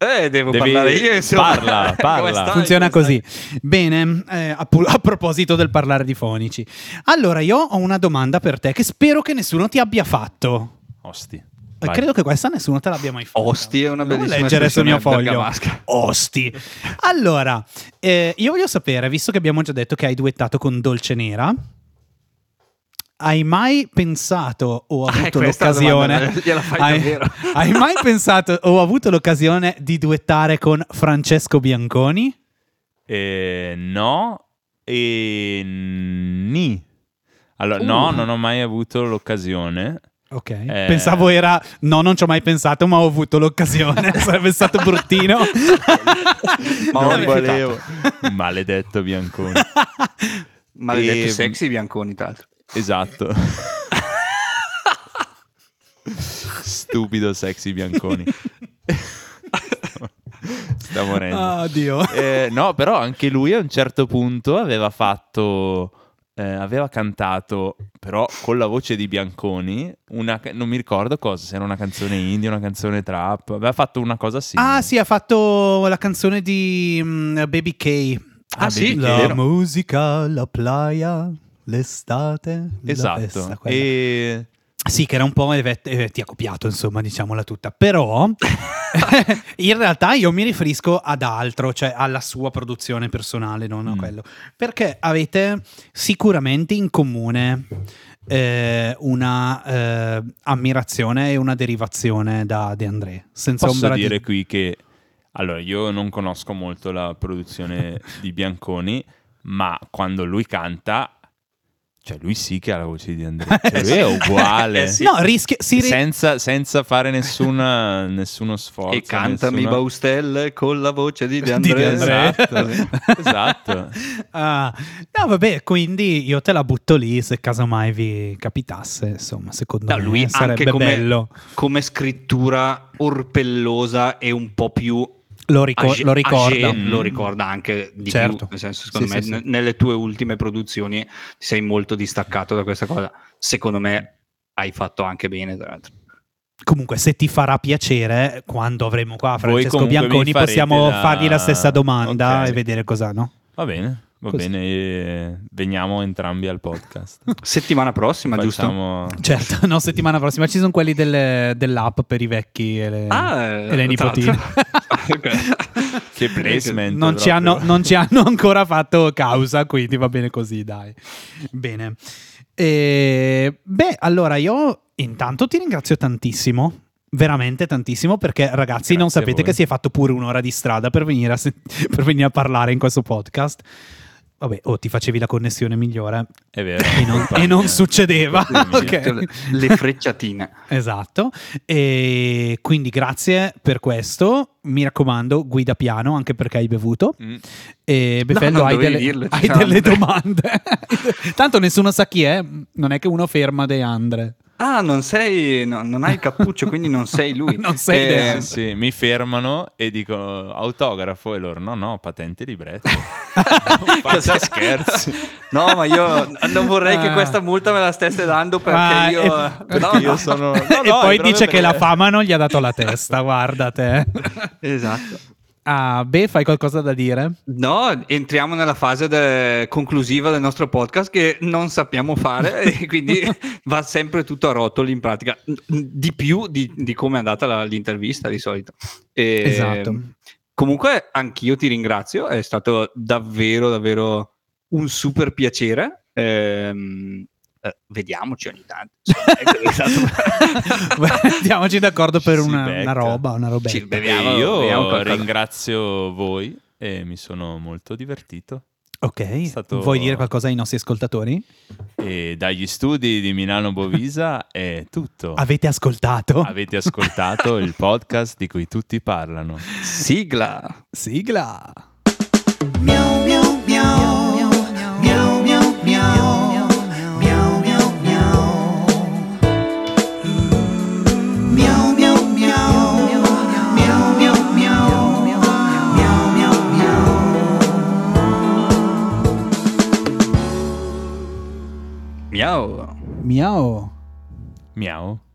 Eh, devo Devi... parlare io. Parla, parla. Stai, funziona così. Bene, eh, a, pu- a proposito del parlare di fonici. Allora, io ho una domanda per te che spero che nessuno ti abbia fatto. Osti. Vai. Credo che questa nessuno te l'abbia mai fatta. Osti è una bellissima devo leggere sul mio foglio. Osti. Allora, eh, io voglio sapere, visto che abbiamo già detto che hai duettato con Dolcenera, hai mai pensato o avuto ah, l'occasione domanda, hai, hai mai pensato o avuto l'occasione di duettare con Francesco Bianconi? Eh, no e ni. Allora, uh. no, non ho mai avuto l'occasione. Ok, eh... pensavo era no, non ci ho mai pensato, ma ho avuto l'occasione. Sarebbe stato bruttino. Ma non volevo. Maledetto Bianconi. Maledetto e... sexy Bianconi, tra l'altro. Esatto. Stupido sexy Bianconi. Sta morendo. Oh, Dio. Eh, no, però anche lui a un certo punto aveva fatto eh, aveva cantato però con la voce di Bianconi una, non mi ricordo cosa, se era una canzone indie, una canzone trap, aveva fatto una cosa simile. Ah, sì, ha fatto la canzone di um, Baby K. Ah, ah sì, la musica, la playa, l'estate, esatto, la festa, e... sì, che era un po' eh, eh, ti ha copiato, insomma, diciamola tutta. Però in realtà io mi riferisco ad altro, cioè alla sua produzione personale, non a mm. quello, perché avete sicuramente in comune eh, una eh, ammirazione e una derivazione da De André. Senza posso dire di... qui che allora io non conosco molto la produzione di Bianconi, ma quando lui canta, cioè lui sì che ha la voce di Andrea, cioè lui è uguale. Sì. No, rischia, si ri... senza, senza fare nessuna, nessuno sforzo. E cantami nessuna... Baustelle con la voce di De André. Di De André. Esatto. Esatto. Ah, no, vabbè, quindi io te la butto lì, se casomai vi capitasse, insomma, secondo no, me lui sarebbe anche come, bello. Come scrittura orpellosa e un po' più... Lo, ricor- Age, lo ricorda Age, lo ricorda anche di certo. più, nel senso, secondo sì, me sì, n- sì. nelle tue ultime produzioni ti sei molto distaccato da questa cosa, secondo me hai fatto anche bene, tra l'altro. Comunque, se ti farà piacere, quando avremo qua Francesco Bianconi possiamo la... fargli la stessa domanda, okay, e vedere cosa, no? Va bene, va così. Bene, e veniamo entrambi al podcast settimana prossima. Facciamo... giusto? Certo, no, settimana prossima ci sono quelli delle, dell'app per i vecchi e le, ah, e le nipotine. Che placement. Non ci, hanno, non ci hanno ancora fatto causa, quindi va bene così, dai. Bene. E, beh, allora io intanto ti ringrazio tantissimo, veramente tantissimo, perché ragazzi, grazie, non sapete che si è fatto pure un'ora di strada per venire a, se- per venire a parlare in questo podcast. Vabbè, o oh, ti facevi la connessione migliore. È vero. E non, e non succedeva. Okay. Le frecciatine. Esatto. E quindi grazie per questo. Mi raccomando, guida piano, anche perché hai bevuto. Mm. E Befeldo, no, hai, delle, dirlo, hai delle domande. Tanto nessuno sa chi è. Non è che uno ferma De André. Ah, non sei, no, non hai il cappuccio, quindi non sei lui. Non sei eh, sì, mi fermano e dicono autografo e loro no, no, patente e libretto. Non faccia scherzi. No, ma io non vorrei ah. che questa multa me la stesse dando perché ah, io, e... perché no, io sono... no, no, e poi dice che la fama non gli ha dato la testa, guarda te. Esatto. Ah, beh, fai qualcosa da dire? No, entriamo nella fase de- conclusiva del nostro podcast che non sappiamo fare e quindi va sempre tutto a rotoli in pratica, di più di, di come è andata la, l'intervista di solito. E esatto. Comunque anch'io ti ringrazio, è stato davvero davvero un super piacere. Ehm, eh, vediamoci ogni tanto. Mettiamoci d'accordo per una, una roba, una robetta. Beviamo, io ringrazio voi e mi sono molto divertito. Ok, stato... vuoi dire qualcosa ai nostri ascoltatori? E dagli studi di Milano Bovisa è tutto. Avete ascoltato? Avete ascoltato il podcast di cui tutti parlano. Sigla! Sigla! Miau miau miau miau miau miau miau. Miau. Miau. Miau.